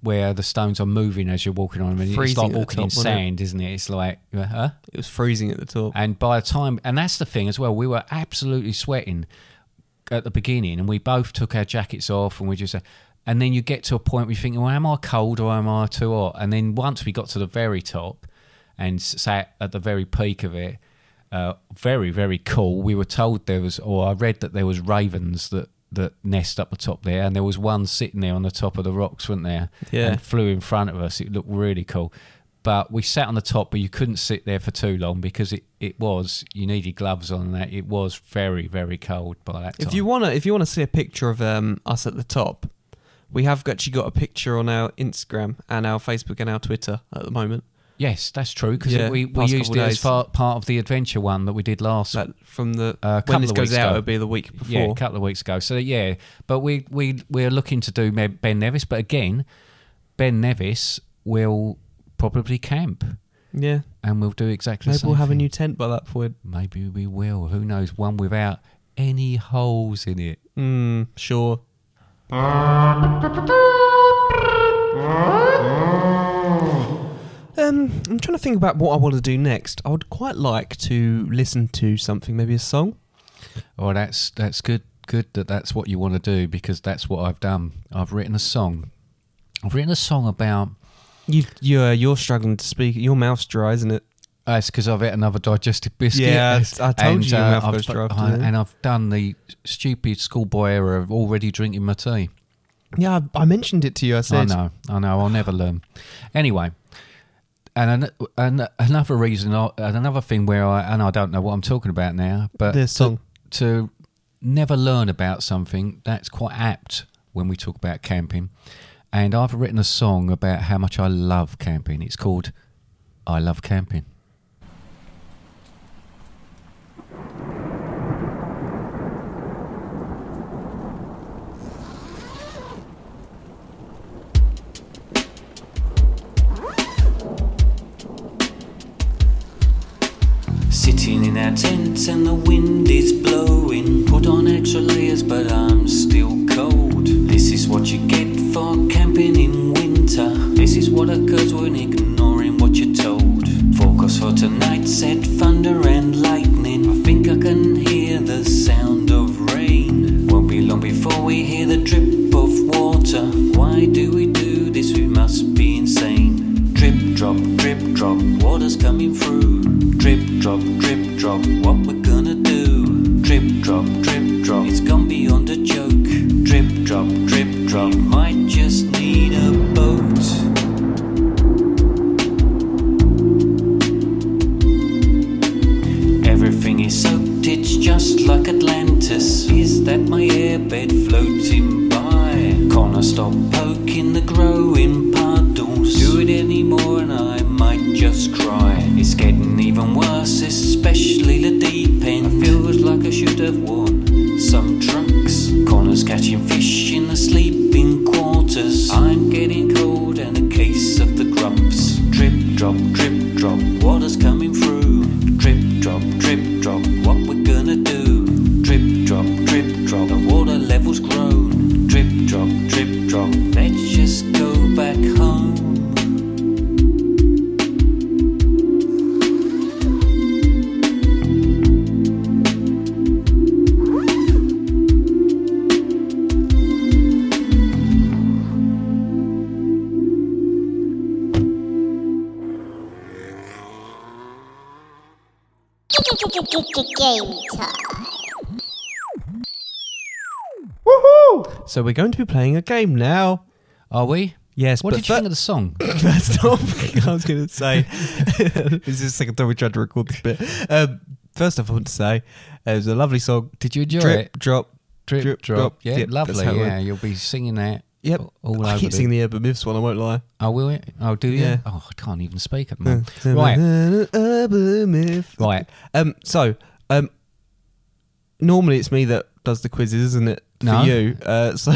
where the stones are moving as you're walking on them. And it's like walking top, in sand, it? isn't it? It's like, huh? It was freezing at the top. And by the time, and that's the thing as well, we were absolutely sweating at the beginning, and we both took our jackets off, and we just... And then you get to a point where you think, well, am I cold or am I too hot? And then once we got to the very top and sat at the very peak of it, uh, very, very cool. We were told there was, or I read that there was ravens that, that nest up the top there, and there was one sitting there on the top of the rocks, wasn't there? Yeah. And flew in front of us. It looked really cool. But we sat on the top, but you couldn't sit there for too long because it, it was, you needed gloves on and that. It was very, very cold by that time. If you want to, if you want to see a picture of um, us at the top... we have actually got a picture on our Instagram and our Facebook and our Twitter at the moment. Yes, that's true, because yeah, we, we used it days. as far, part of the adventure one that we did last. That from the uh, when this goes out, ago. It'll be the week before. Yeah, a couple of weeks ago. So yeah, but we we we're looking to do Ben Nevis, but again, Ben Nevis will probably camp. Yeah, and we'll do exactly. Maybe the same we'll have thing. a new tent by that point. Maybe we will. Who knows? One without any holes in it. Mm, sure. Um, I'm trying to think about what I want to do next. I would quite like to listen to something, maybe a song. Oh, that's that's good. Good that that's what you want to do, because that's what I've done. I've written a song. I've written a song about you. You're, you're struggling to speak. Your mouth's dry, isn't it? That's uh, because I've ate another digestive biscuit. Yeah, I, I told and, you your uh, mouth goes dry. I, and I've done the stupid schoolboy error of already drinking my tea. Yeah, I, I mentioned it to you. I said, I know, I know. I'll never learn. Anyway. And an, another reason, another thing where I, and I don't know what I'm talking about now, but to, to never learn about something, that's quite apt when we talk about camping. And I've written a song about how much I love camping. It's called I Love Camping. Sitting in our tents and the wind is blowing. Put on extra layers but I'm still cold. This is what you get for camping in winter. This is what occurs when ignoring what you're told. Focus for tonight said thunder and lightning. I think I can hear the sound of rain. Won't be long before we hear the drip of water. Why do we do this? We must be insane. Drip, drop, drip, drop, water's coming through. Drip, drop, drip, drop, what we're gonna do. Drip, drop, drip, drop, it's gone beyond a joke. Drip, drop, drip, drop, might just need a boat. Everything is soaked, it's just like Atlantis. Is that my airbed floating by? Connor, stop poking the growing puddles. Do it anymore and I might just cry. It's getting even worse, especially the deep end. I feel like I should have worn some trunks. Connor's catching fish in the sleeping quarters. I'm getting cold and a case of the grumps. Drip, drop, drip, drop, water's coming through. Drip, drop, drip, drop, what we're gonna do. Drip, drop, drip, drop, the water level's grown. Drip, drop, drip, drop, let's just go back home. So we're going to be playing a game now. Are we? Yes. What but did you th- think of the song? That's not what I was going to say. This is the second time we tried to record this bit. Um, first off, I want to say uh, it was a lovely song. Did you enjoy drip, it? Drip, drop, drip, drip, drop. drop. Yeah, dip. Lovely. Yeah, you'll be singing that. Yep. All I over keep it. singing the Urban Myths one, I won't lie. Oh, will you? Oh, do you? Yeah. Oh, I can't even speak at the moment. Right. Urban Myth. Right. Um, so, um, normally it's me that does the quizzes, isn't it? No. For you. Uh, so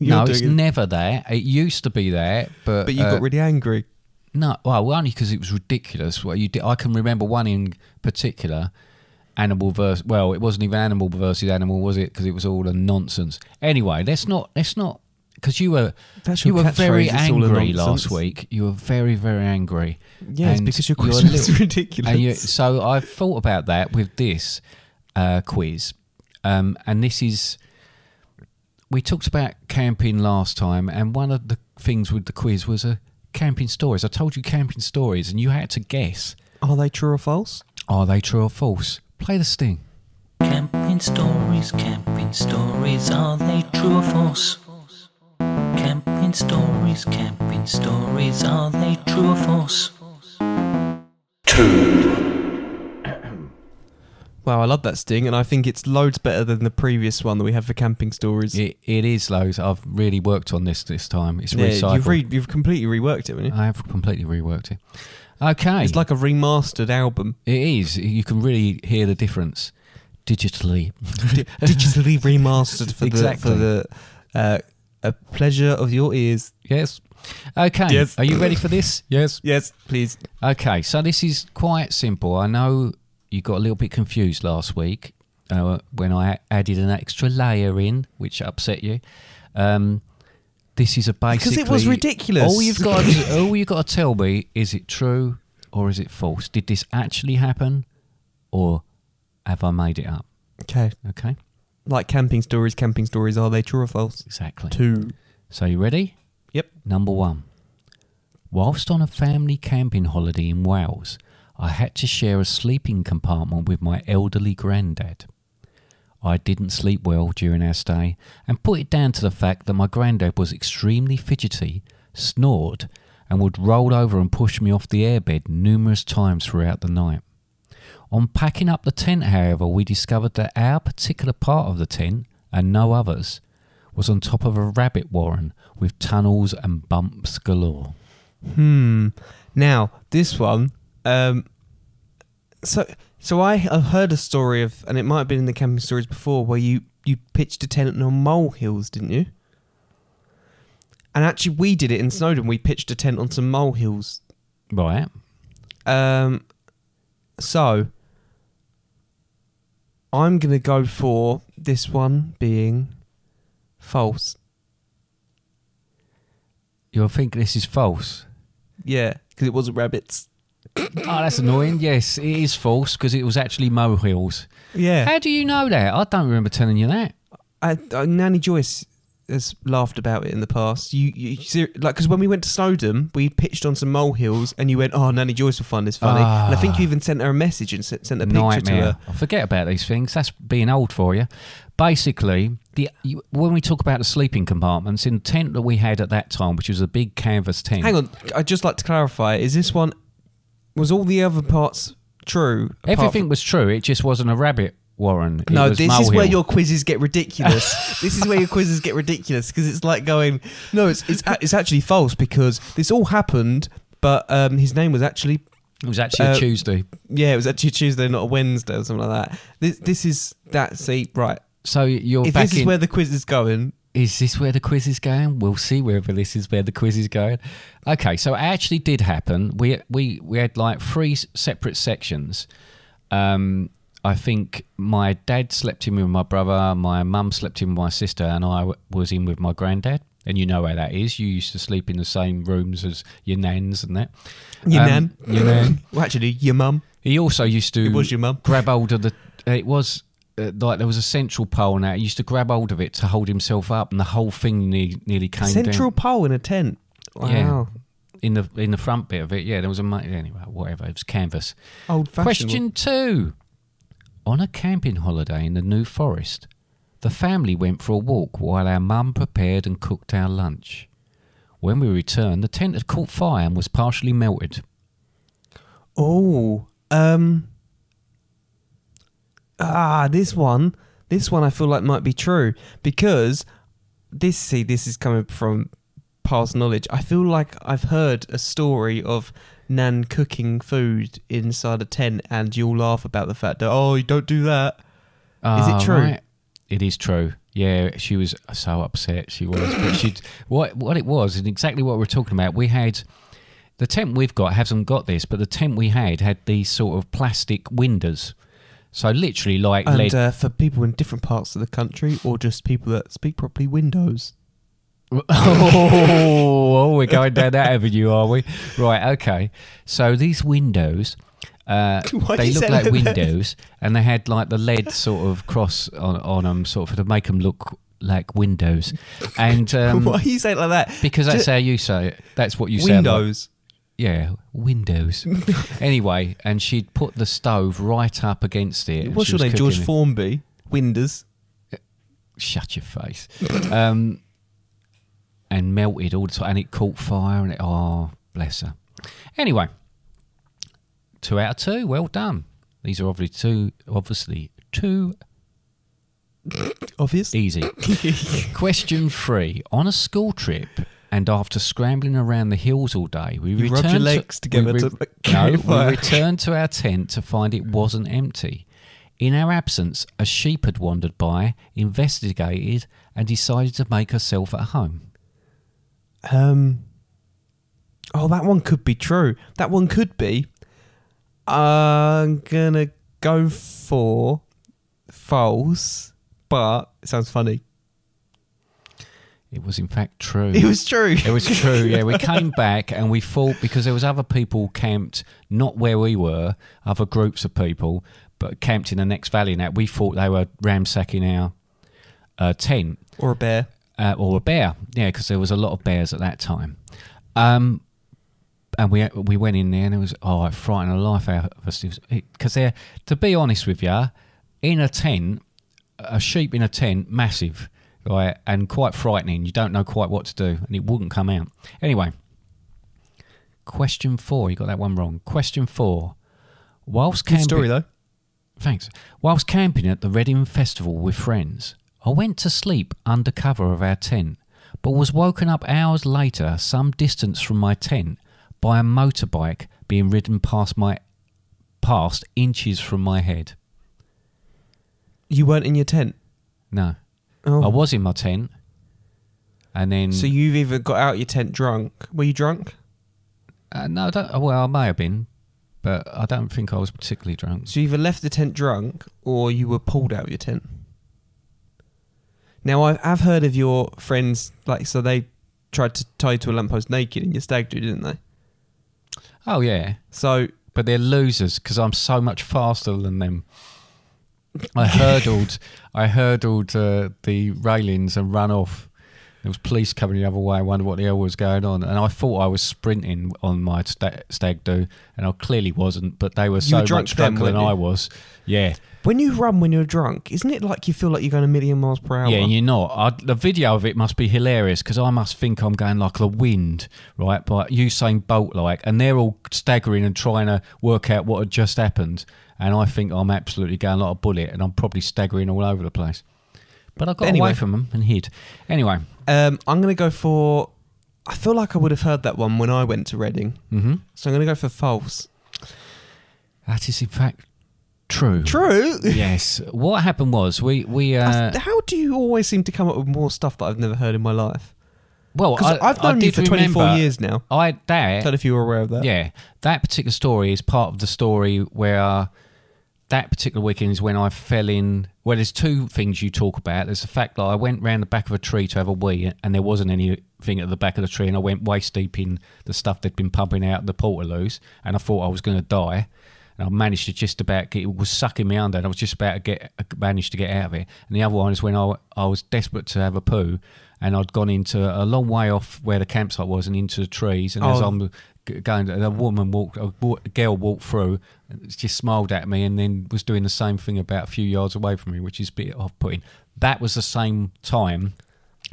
no, it's it. never that. It used to be that, but... But you uh, got really angry. No, well, only because it was ridiculous. Well, you did, I can remember one in particular, animal versus... Well, it wasn't even animal versus animal, was it? Because it was all a nonsense. Anyway, let's not... Let's not because you were That's you were very angry last week. You were very, very angry. Yeah, it's because your quiz was ridiculous. And you, so I thought about that with this uh, quiz. Um, and this is... We talked about camping last time, and one of the things with the quiz was a camping stories. I told you camping stories, and you had to guess. Are they true or false? Are they true or false? Play the sting. Camping stories, camping stories, are they true or false? Camping stories, camping stories, are they true or false? True. Wow, I love that, Sting, and I think it's loads better than the previous one that we had for Camping Stories. It, it is loads. I've really worked on this this time. It's yeah, recycled. You've, re- you've completely reworked it, haven't you? I have completely reworked it. Okay. It's like a remastered album. It is. You can really hear the difference digitally. D- digitally remastered for exactly. the... For the uh, a pleasure of your ears. Yes. Okay. Yes. Are you ready for this? Yes. Yes, please. Okay. So this is quite simple. I know you got a little bit confused last week uh, when I added an extra layer in, which upset you. Um, this is a basically... Because it was ridiculous. All you've got to, all you've got to tell me, is it true or is it false? Did this actually happen or have I made it up? Okay. Okay. Like Camping Stories, Camping Stories, are they true or false? Exactly. Two. So you ready? Yep. Number one. Whilst on a family camping holiday in Wales, I had to share a sleeping compartment with my elderly granddad. I didn't sleep well during our stay and put it down to the fact that my granddad was extremely fidgety, snored, and would roll over and push me off the airbed numerous times throughout the night. On packing up the tent, however, we discovered that our particular part of the tent, and no others, was on top of a rabbit warren with tunnels and bumps galore. Hmm. Now, this one... Um, so so I have heard a story of, and it might have been in the Camping Stories before, where you, you pitched a tent on molehills, didn't you? And actually, we did it in Snowdon. We pitched a tent on some molehills. Right. Um. So... I'm going to go for this one being false. You'll think this is false? Yeah, because it wasn't rabbits. Oh, that's annoying. Yes, it is false because it was actually molehills. Yeah. How do you know that? I don't remember telling you that. I, I, Nanny Joyce has laughed about it in the past. You, you like because when we went to Snowdon, we pitched on some molehills, and you went, "Oh, Nanny Joyce will find this funny." Uh, and I think you even sent her a message and sent, sent a picture nightmare. to her. I forget about these things. That's being old for you. Basically, the you, when we talk about the sleeping compartments in the tent that we had at that time, which was a big canvas tent. Hang on, I'd just like to clarify: is this one? Was all the other parts true? Everything from- was true. It just wasn't a rabbit. Warren. No, this molehill. Is where your quizzes get ridiculous. This is where your quizzes get ridiculous because it's like going, no, it's it's a, it's actually false because this all happened, but um, his name was actually... It was actually uh, a Tuesday. Yeah, it was actually a Tuesday, not a Wednesday or something like that. This this is that, see, right. So you're if back If this in, is where the quiz is going... Is this where the quiz is going? We'll see whether this is where the quiz is going. Okay, so it actually did happen. We, we, we had like three separate sections. Um... I think my dad slept in with my brother, my mum slept in with my sister, and I w- was in with my granddad. And you know how that is. You used to sleep in the same rooms as your nans and that. Your um, nan. Your nan. Well, actually, your mum. He also used to it was your mum. grab hold of the... It was... Uh, like there was a central pole now. He used to grab hold of it to hold himself up, and the whole thing ne- nearly came central down. Central pole in a tent? Wow. Yeah. In the, in the front bit of it, yeah. There was a... Anyway, whatever. It was canvas. Old-fashioned. Question two. On a camping holiday in the New Forest, the family went for a walk while our mum prepared and cooked our lunch. When we returned, the tent had caught fire and was partially melted. Oh, um... Ah, this one, this one I feel like might be true because this, see, this is coming from past knowledge. I feel like I've heard a story of... Nan cooking food inside a tent, and you'll laugh about the fact that, oh, you don't do that. Uh, is it true? Right. It is true. Yeah, she was so upset. She was. But she what what it was, and exactly what we're talking about. We had the tent we've got hasn't got this, but the tent we had had these sort of plastic windows. So literally, like, and lead- uh, for people in different parts of the country, or just people that speak properly, windows. oh, oh, we're going down that avenue, are we? Right, okay. So these windows, uh, they look like windows, and they had like the lead sort of cross on, on them, sort of to make them look like windows. And um, why are you saying it like that? Because that's how you say it. That's what you say. Windows. Yeah, windows. Anyway, and she'd put the stove right up against it. What's your name? George Formby. Windows. Shut your face. Um... And melted all the time, and it caught fire, and it, oh, bless her. Anyway, two out of two, well done. These are obviously two, obviously two obvious, easy. Question three: on a school trip, and after scrambling around the hills all day, we you returned. Rubbed your legs to, together we re- to make no, fire. We returned to our tent to find it wasn't empty. In our absence, a sheep had wandered by, investigated, and decided to make herself at home. Um. Oh, that one could be true. That one could be. I'm gonna go for false, but it sounds funny. It was in fact true. It was true. It was true, yeah. We came back and we thought, because there was other people camped, not where we were, other groups of people, but camped in the next valley and that, we thought they were ransacking our uh, tent. Or a bear. Uh, or a bear, yeah, because there was a lot of bears at that time. Um, and we we went in there and it was, oh, it frightened the life out of us. Because they're, to be honest with you, in a tent, a sheep in a tent, massive. Right, and quite frightening. You don't know quite what to do, and it wouldn't come out. Anyway, question four. You got that one wrong. Question four. Whilst camping, good story though. Thanks. Whilst camping at the Reading Festival with friends, I went to sleep under cover of our tent, but was woken up hours later, some distance from my tent, by a motorbike being ridden past my past inches from my head. You weren't in your tent? No. Oh. I was in my tent, and then. So you've either got out of your tent drunk. Were you drunk? Uh, no, I don't, well, I may have been, but I don't think I was particularly drunk. So you either left the tent drunk, or you were pulled out of your tent. Now I've, I've heard of your friends, like, so they tried to tie you to a lamppost naked, and you stag do, didn't they? Oh yeah. So, but they're losers because I'm so much faster than them. I hurdled, I hurdled uh, the railings and ran off. There was police coming the other way. I wondered what the hell was going on, and I thought I was sprinting on my sta- stag do, and I clearly wasn't. But they were you so were drunk much drunker than I was. Yeah. When you run when you're drunk, isn't it like you feel like you're going a million miles per hour? Yeah, you're not. I, the video of it must be hilarious because I must think I'm going like the wind, right? But Usain Bolt like, and they're all staggering and trying to work out what had just happened. And I think I'm absolutely going like a bullet, and I'm probably staggering all over the place. But I got anyway, away from them and hid. Anyway. Um, I'm going to go for... I feel like I would have heard that one when I went to Reading. Mm-hmm. So I'm going to go for false. That is, in fact, true. True? Yes. What happened was we... we uh, how do you always seem to come up with more stuff that I've never heard in my life? Well, I, I've known I you for twenty-four remember, years now. I that, don't know if you were aware of that. Yeah. That particular story is part of the story where... That particular weekend is when I fell in... Well, there's two things you talk about. There's the fact that I went round the back of a tree to have a wee and there wasn't anything at the back of the tree and I went waist deep in the stuff they'd been pumping out, the portaloos, and I thought I was going to die. And I managed to just about... Get, it was sucking me under and I was just about to get... managed to get out of it. And the other one is when I, I was desperate to have a poo and I'd gone into a long way off where the campsite was and into the trees. And oh. as I'm... Going, a woman walked, a girl walked through, just smiled at me, and then was doing the same thing about a few yards away from me, which is a bit off-putting. That was the same time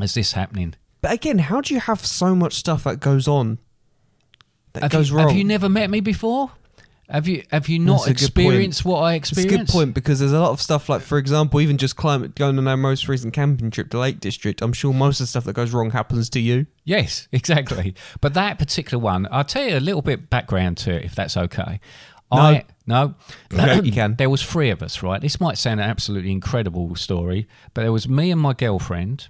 as this happening. But again, how do you have so much stuff that goes on? That have goes you, wrong. Have you never met me before? Have you? Have you not That's experienced what I experienced? It's a good point because there's a lot of stuff like, for example, even just climate going on our most recent camping trip to Lake District. I'm sure most of the stuff that goes wrong happens to you. Yes, exactly. But that particular one, I'll tell you a little bit background to it, if that's okay. No, I, no. Okay, you can. There was three of us, right? This might sound an absolutely incredible story, but there was me and my girlfriend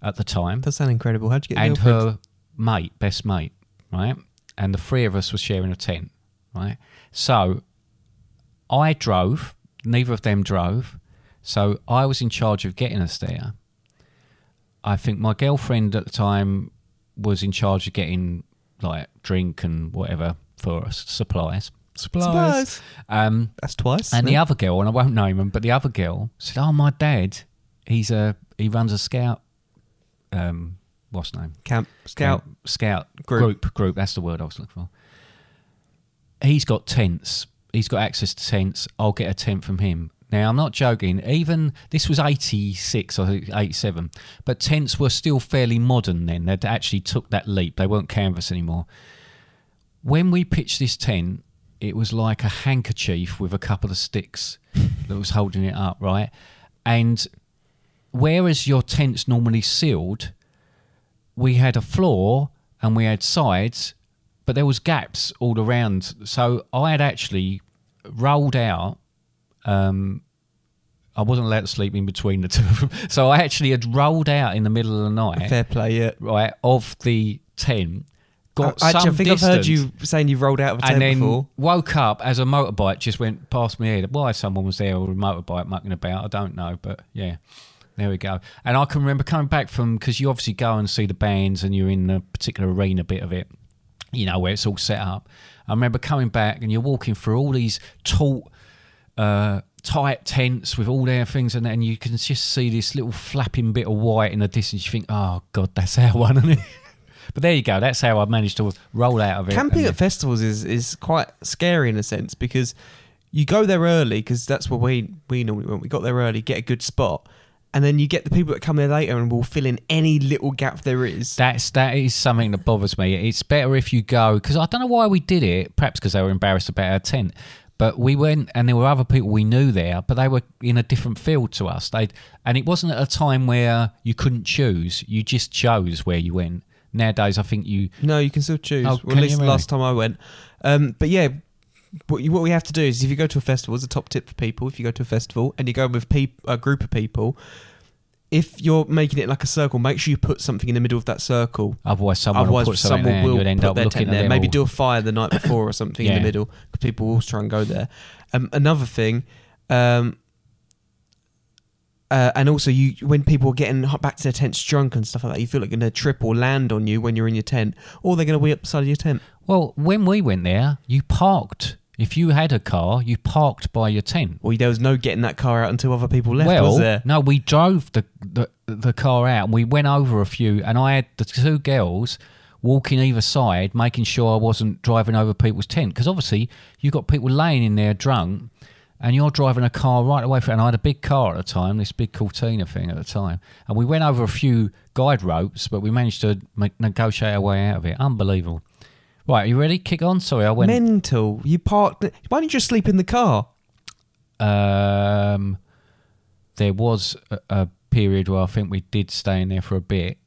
at the time. That sounds incredible. How'd you get? And her mate, best mate, right? And the three of us were sharing a tent. Right, so I drove, neither of them drove, so I was in charge of getting us there. I think my girlfriend at the time was in charge of getting like drink and whatever for us, supplies. Supplies. supplies. Um, That's twice. And the other girl, and I won't name him, but the other girl said, oh, my dad, he's a he runs a scout, um, what's his name? Camp, scout. Camp, scout group. group. Group, that's the word I was looking for. He's got tents. He's got access to tents. I'll get a tent from him. Now, I'm not joking. Even this was eighty-six or eighty-seven, but tents were still fairly modern then. They'd actually took that leap. They weren't canvas anymore. When we pitched this tent, it was like a handkerchief with a couple of sticks that was holding it up, right? And whereas your tent's normally sealed, we had a floor and we had sides, but there was gaps all around. So I had actually rolled out. Um, I wasn't allowed to sleep in between the two of them. So I actually had rolled out in the middle of the night. Fair play, yeah. Right, of the tent. Got I, some I think distance, I've heard you saying you rolled out of a tent before. And then woke up as a motorbike just went past my head. Why someone was there with a motorbike mucking about, I don't know, but yeah. There we go. And I can remember coming back from, because you obviously go and see the bands and you're in the particular arena bit of it, you know, where it's all set up. I remember coming back and you're walking through all these tall, uh, tight tents with all their things in it, and you can just see this little flapping bit of white in the distance. You think, oh, God, that's our one, isn't it? But there you go. That's how I managed to roll out of it. Camping at festivals is, is quite scary in a sense, because you go there early, because that's where we, we normally went. We got there early, get a good spot. And then you get the people that come there later and will fill in any little gap there is. That's, that is something that bothers me. It's better if you go, because I don't know why we did it, perhaps because they were embarrassed about our tent. But we went and there were other people we knew there, but they were in a different field to us. They'd, and it wasn't at a time where you couldn't choose. You just chose where you went. Nowadays, I think you... No, you can still choose. Oh, well, at least really? The last time I went. Um, but yeah... What, you, what we have to do is, if you go to a festival, it's a top tip for people. If you go to a festival and you go with peop, a group of people, if you're making it like a circle, make sure you put something in the middle of that circle. Otherwise, someone Otherwise, will put someone there. Will end put up their looking tent there. Maybe do a fire the night before or something yeah. in the middle, because people will try and go there. Um, another thing, um, uh, and also you, when people are getting back to their tents drunk and stuff like that, you feel like they're going to trip or land on you when you're in your tent, or they're going to be up the side of your tent. Well, when we went there, you parked. If you had a car, you parked by your tent. Well, there was no getting that car out until other people left, well, was there? No, we drove the, the the car out and we went over a few, and I had the two girls walking either side, making sure I wasn't driving over people's tent. Because obviously, you've got people laying in there drunk, and you're driving a car right away from it. And I had a big car at the time, this big Cortina thing at the time. And we went over a few guide ropes, but we managed to make, negotiate our way out of it. Unbelievable. Right, you ready? Kick on. Sorry, I went... Mental. You parked... Why didn't you just sleep in the car? Um, there was a, a period where I think we did stay in there for a bit,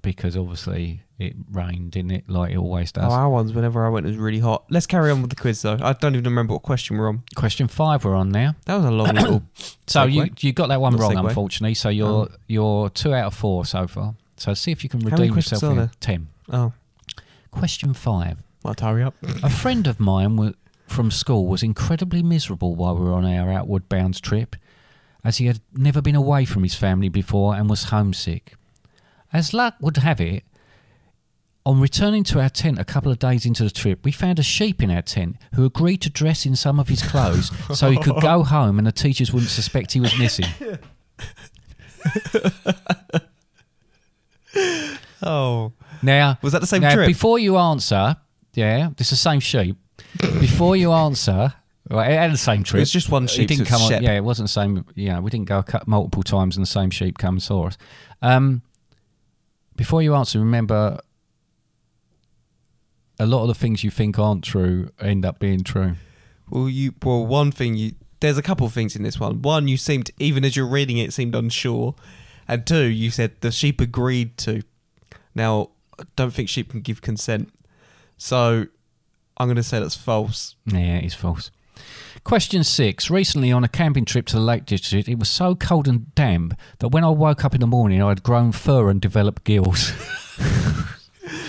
because obviously it rained, didn't it? Like it always does. Oh, our ones, whenever I went, it was really hot. Let's carry on with the quiz, though. I don't even remember what question we're on. Question five we're on now. That was a long little... So you, you got that one Not wrong, segue. Unfortunately. So you're, oh. you're two out of four so far. So see if you can redeem yourself in ten. Oh. Question five. Well, hurry up. A friend of mine from school was incredibly miserable while we were on our Outward Bound trip, as he had never been away from his family before and was homesick. As luck would have it, on returning to our tent a couple of days into the trip, we found a sheep in our tent who agreed to dress in some of his clothes so he could go home and the teachers wouldn't suspect he was missing. Oh... Now, was that the same now, trip? Before you answer, yeah, it's the same sheep. Before you answer, right, it had the same trip. It's just one sheep. It didn't come on, yeah, it wasn't the same. You know, we didn't go multiple times and the same sheep come and saw us. Um, before you answer, remember, a lot of the things you think aren't true end up being true. Well, you well, one thing you there's a couple of things in this one. One, you seemed, even as you're reading it, seemed unsure, and two, you said the sheep agreed to. Now, I don't think sheep can give consent. So, I'm going to say that's false. Yeah, it is false. Question six. Recently, on a camping trip to the Lake District, it was so cold and damp that when I woke up in the morning, I had grown fur and developed gills.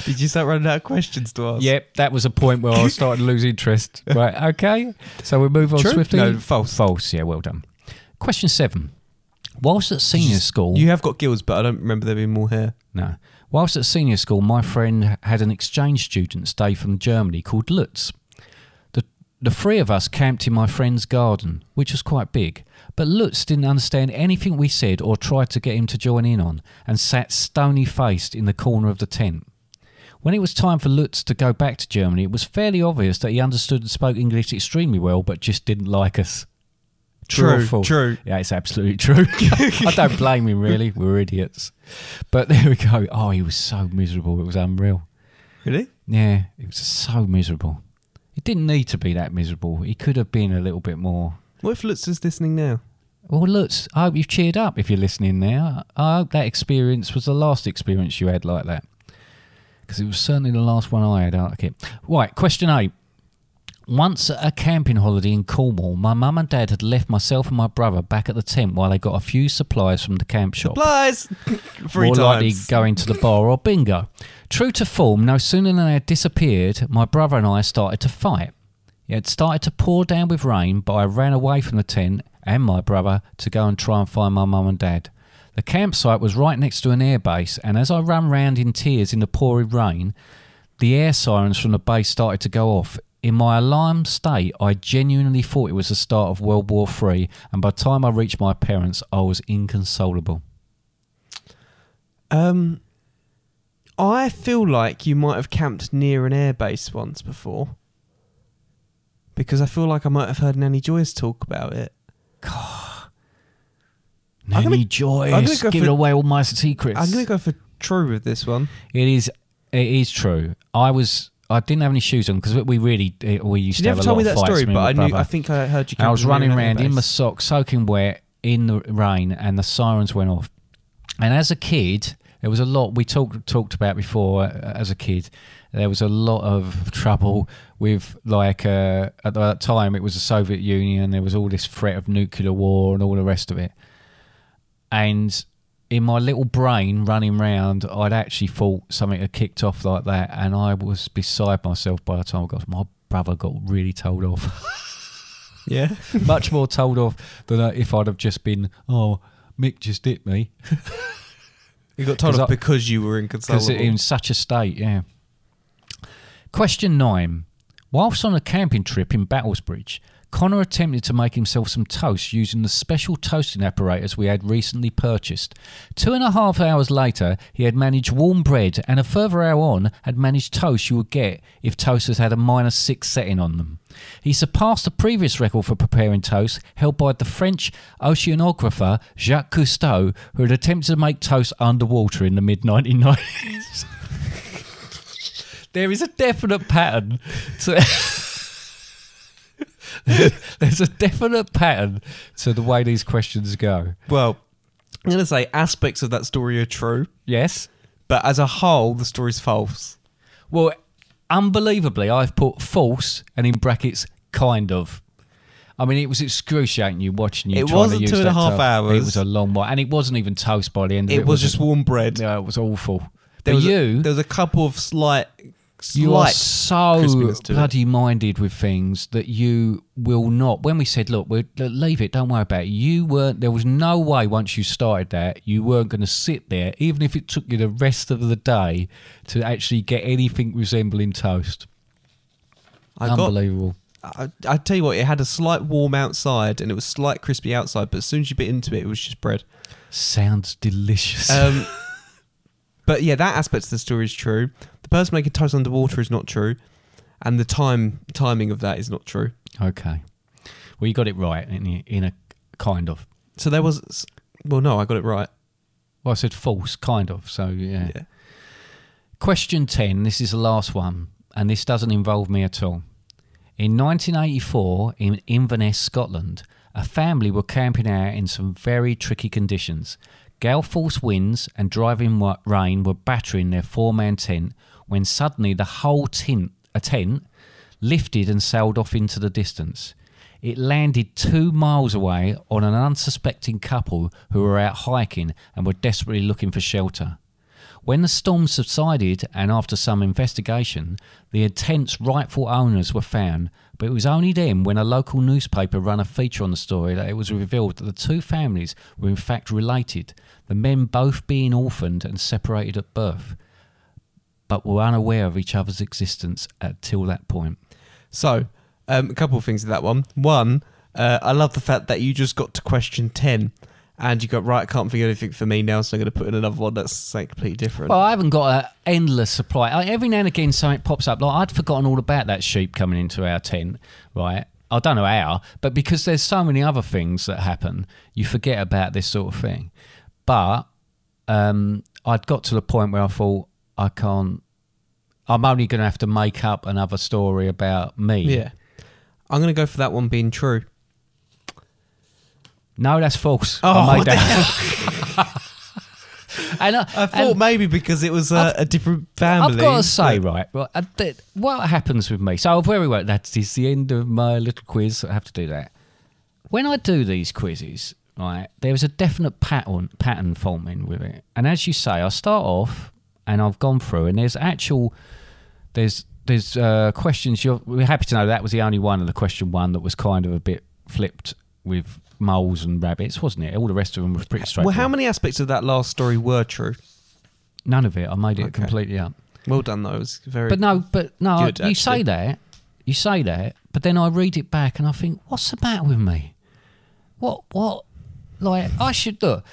Did you start running out of questions to ask? Yep, that was a point where I started to lose interest. Right, okay. So, we move on True? swiftly. No, false. False, yeah, well done. Question seven. Whilst at senior Just, school... You have got gills, but I don't remember there being more hair. No. Whilst at senior school, my friend had an exchange student stay from Germany called Lutz. The, the three of us camped in my friend's garden, which was quite big, but Lutz didn't understand anything we said or tried to get him to join in on, and sat stony-faced in the corner of the tent. When it was time for Lutz to go back to Germany, it was fairly obvious that he understood and spoke English extremely well, but just didn't like us. True, true, true. Yeah, it's absolutely true. I don't blame him, really. We're idiots. But there we go. Oh, he was so miserable. It was unreal. Really? Yeah, it was so miserable. It didn't need to be that miserable. He could have been a little bit more. What if Lutz is listening now? Well, Lutz, I hope you've cheered up if you're listening now. I hope that experience was the last experience you had like that. Because it was certainly the last one I had. I like it. Right, question eight. Once at a camping holiday in Cornwall, my mum and dad had left myself and my brother back at the tent while they got a few supplies from the camp shop. Supplies! Three More times. Likely going to the bar or bingo. True to form, no sooner than they had disappeared, my brother and I started to fight. It had started to pour down with rain, but I ran away from the tent and my brother to go and try and find my mum and dad. The campsite was right next to an airbase, and as I ran round in tears in the pouring rain, the air sirens from the base started to go off. In my alarmed state, I genuinely thought it was the start of World War Three, and by the time I reached my parents, I was inconsolable. Um, I feel like you might have camped near an airbase once before, because I feel like I might have heard Nanny Joyce talk about it. God. Nanny I'm gonna, Joyce, I'm gonna go give for, away all my secrets. I'm going to go for true with this one. It is, it is true. I was... I didn't have any shoes on because we really we used you to have a lot of fights. You never told me that story, me but I knew. Brother. I think I heard you. I was running around in my socks, soaking wet, in the rain, and the sirens went off. And as a kid, there was a lot we talked talked about before. As a kid, there was a lot of trouble with like uh, at that time it was the Soviet Union. There was all this threat of nuclear war and all the rest of it. And in my little brain running round, I'd actually thought something had kicked off like that, and I was beside myself by the time I got. My brother got really told off. Yeah? Much more told off than if I'd have just been, oh, Mick just hit me. You got told off I, because you were inconsolable. Because in such a state, yeah. Question nine. Whilst on a camping trip in Battlesbridge, Connor attempted to make himself some toast using the special toasting apparatus we had recently purchased. Two and a half hours later, he had managed warm bread, and a further hour on had managed toast you would get if toasters had a minus six setting on them. He surpassed the previous record for preparing toast, held by the French oceanographer Jacques Cousteau, who had attempted to make toast underwater in the mid nineteen nineties. There is a definite pattern to... There's a definite pattern to the way these questions go. Well, I'm going to say aspects of that story are true. Yes. But as a whole, the story's false. Well, unbelievably, I've put false and in brackets, kind of. I mean, it was excruciating you watching you it trying to use that. It wasn't two and a half toast. hours. It was a long while. And it wasn't even toast by the end of it. It was just warm bread. No, it was awful. There was, you, a, there was a couple of slight... You are so bloody minded with things that you will not. When we said, look, we'll leave it, don't worry about it, you weren't, there was no way once you started that, you weren't going to sit there, even if it took you the rest of the day, to actually get anything resembling toast. I Unbelievable. Got, I, I tell you what, it had a slight warm outside and it was slight crispy outside, but as soon as you bit into it, it was just bread. Sounds delicious. Um, but yeah, that aspect of the story is true. The person making toast underwater is not true, and the time timing of that is not true. Okay. Well, you got it right in a, in a kind of. So there was... Well, no, I got it right. Well, I said false, kind of, so yeah. yeah. Question ten, this is the last one, and this doesn't involve me at all. In nineteen eighty-four, in Inverness, Scotland, a family were camping out in some very tricky conditions. Gale-force winds and driving rain were battering their four-man tent when suddenly the whole tent, a tent lifted and sailed off into the distance. It landed two miles away on an unsuspecting couple who were out hiking and were desperately looking for shelter. When the storm subsided and after some investigation, the tent's rightful owners were found, but it was only then when a local newspaper ran a feature on the story that it was revealed that the two families were in fact related, the men both being orphaned and separated at birth, but were unaware of each other's existence until that point. So, um, a couple of things in that one. One, uh, I love the fact that you just got to question ten. And you got, right, I can't think of anything for me now, so I'm going to put in another one that's something completely different. Well, I haven't got an endless supply. I, every now and again, something pops up. Like, I'd forgotten all about that sheep coming into our tent, right? I don't know how, but because there's so many other things that happen, you forget about this sort of thing. But um, I'd got to the point where I thought, I can't, I'm only going to have to make up another story about me. Yeah. I'm going to go for that one being true. No, that's false. Oh, I made that. and I, I thought and maybe because it was a, a different family. I've got to say, right, well, th- what happens with me? So very well, that is the end of my little quiz. I have to do that. When I do these quizzes, right, there is a definite pattern pattern forming with it. And as you say, I start off and I've gone through, and there's actual, there's there's uh, questions. You're we're happy to know that was the only one of the question one that was kind of a bit flipped with moles and rabbits, wasn't it? All the rest of them were pretty straightforward. Well, how many aspects of that last story were true? None of it. I made it okay. completely up. Well done, though. It was very But no, but no, good, I, you say that, you say that, but then I read it back and I think, what's the matter with me? What, what? Like, I should, look,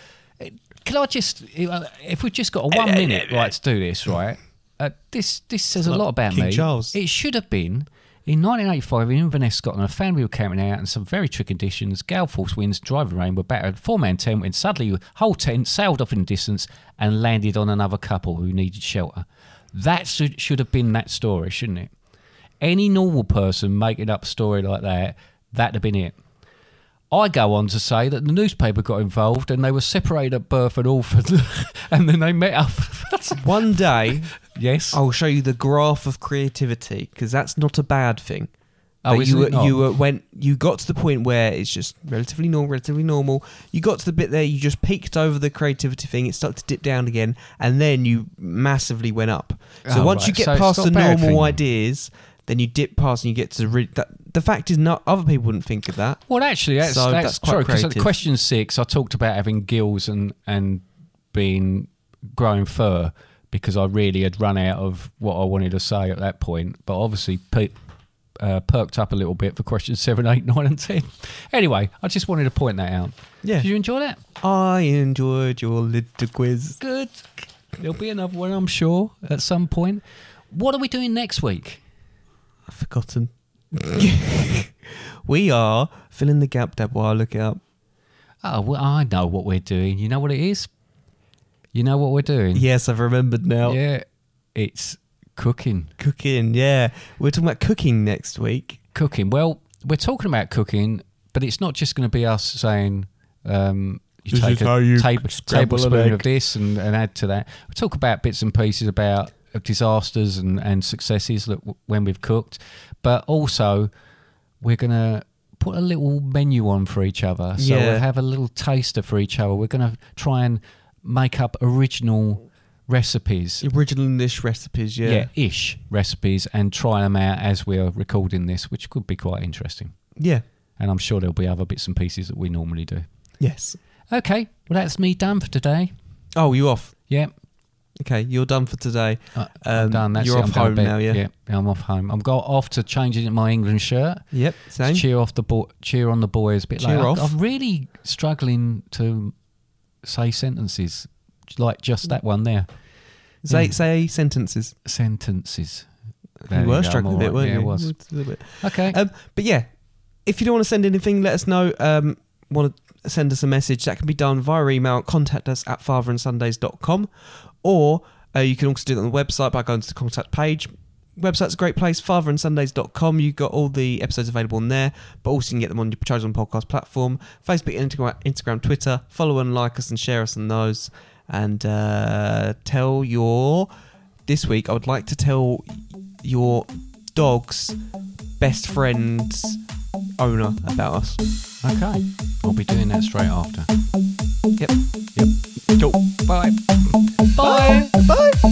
can I just, if we've just got a one minute right to do this, right, uh, this, this says like a lot about King me. Charles. It should have been... In nineteen eighty-five, in Inverness, Scotland, a family were camping out in some very tricky conditions. Gale force winds, driving rain were battered. Four-man tent when suddenly the whole tent sailed off in the distance and landed on another couple who needed shelter. That should have been that story, shouldn't it? Any normal person making up a story like that, that'd have been it. I go on to say that the newspaper got involved and they were separated at birth and orphaned, and then they met up. One day... Yes, I'll show you the graph of creativity because that's not a bad thing. Oh, you were, you were when you got to the point where it's just relatively normal, relatively normal. You got to the bit there, you just peaked over the creativity thing. It started to dip down again, and then you massively went up. So oh, once right. you get so past the normal thing. Ideas, then you dip past and you get to re- that. The fact is, not other people wouldn't think of that. Well, actually, that's, so that's, that's quite true. Because at question six, I talked about having gills and and being growing fur. Because I really had run out of what I wanted to say at that point, but obviously pe- uh, perked up a little bit for questions seven, eight, nine, and ten. Anyway, I just wanted to point that out. Yeah. Did you enjoy that? I enjoyed your little quiz. Good. There'll be another one, I'm sure, at some point. What are we doing next week? I've forgotten. We are filling the gap, Dad, while I look it up. Oh, well, I know what we're doing. You know what it is? You know what we're doing? Yes, I've remembered now. Yeah, it's cooking. Cooking, yeah. We're talking about cooking next week. Cooking. Well, we're talking about cooking, but it's not just going to be us saying, um, you this take a table, tablespoon of this and, and add to that. We talk about bits and pieces about disasters and, and successes that w- when we've cooked, but also we're going to... put a little menu on for each other. So yeah. We'll have a little taster for each other. We're going to try and... make up original recipes. Original-ish recipes, yeah. Yeah, ish recipes, and try them out as we're recording this, which could be quite interesting. Yeah. And I'm sure there'll be other bits and pieces that we normally do. Yes. Okay, well, that's me done for today. Oh, you off? Yeah. Okay, you're done for today. Um, I'm done, that's You're it. off home now, yeah? Yeah, I'm off home. I'm going off to changing my England shirt. Yep, same. Cheer, off the bo- cheer on the boys a bit later. Cheer off. I'm really struggling to... say sentences, like just that one there. Say yeah. say sentences. Sentences. There you were struggling a bit, right. weren't yeah, you? Yeah, was. Was okay. Um, but yeah, if you don't want to send anything, let us know. Um, want to send us a message? That can be done via email. Contact us at father and sundays dot com, or uh, you can also do it on the website by going to the contact page. Website's a great place, father and sundays dot com. You've got all the episodes available on there, but also you can get them on your chosen podcast platform, Facebook, Instagram, Twitter. Follow and like us and share us on those. And uh, tell your... This week, I would like to tell your dog's best friend's owner about us. Okay. I'll be doing that straight after. Yep. Yep. Cool. Bye. Bye. Bye. Bye.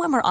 when we're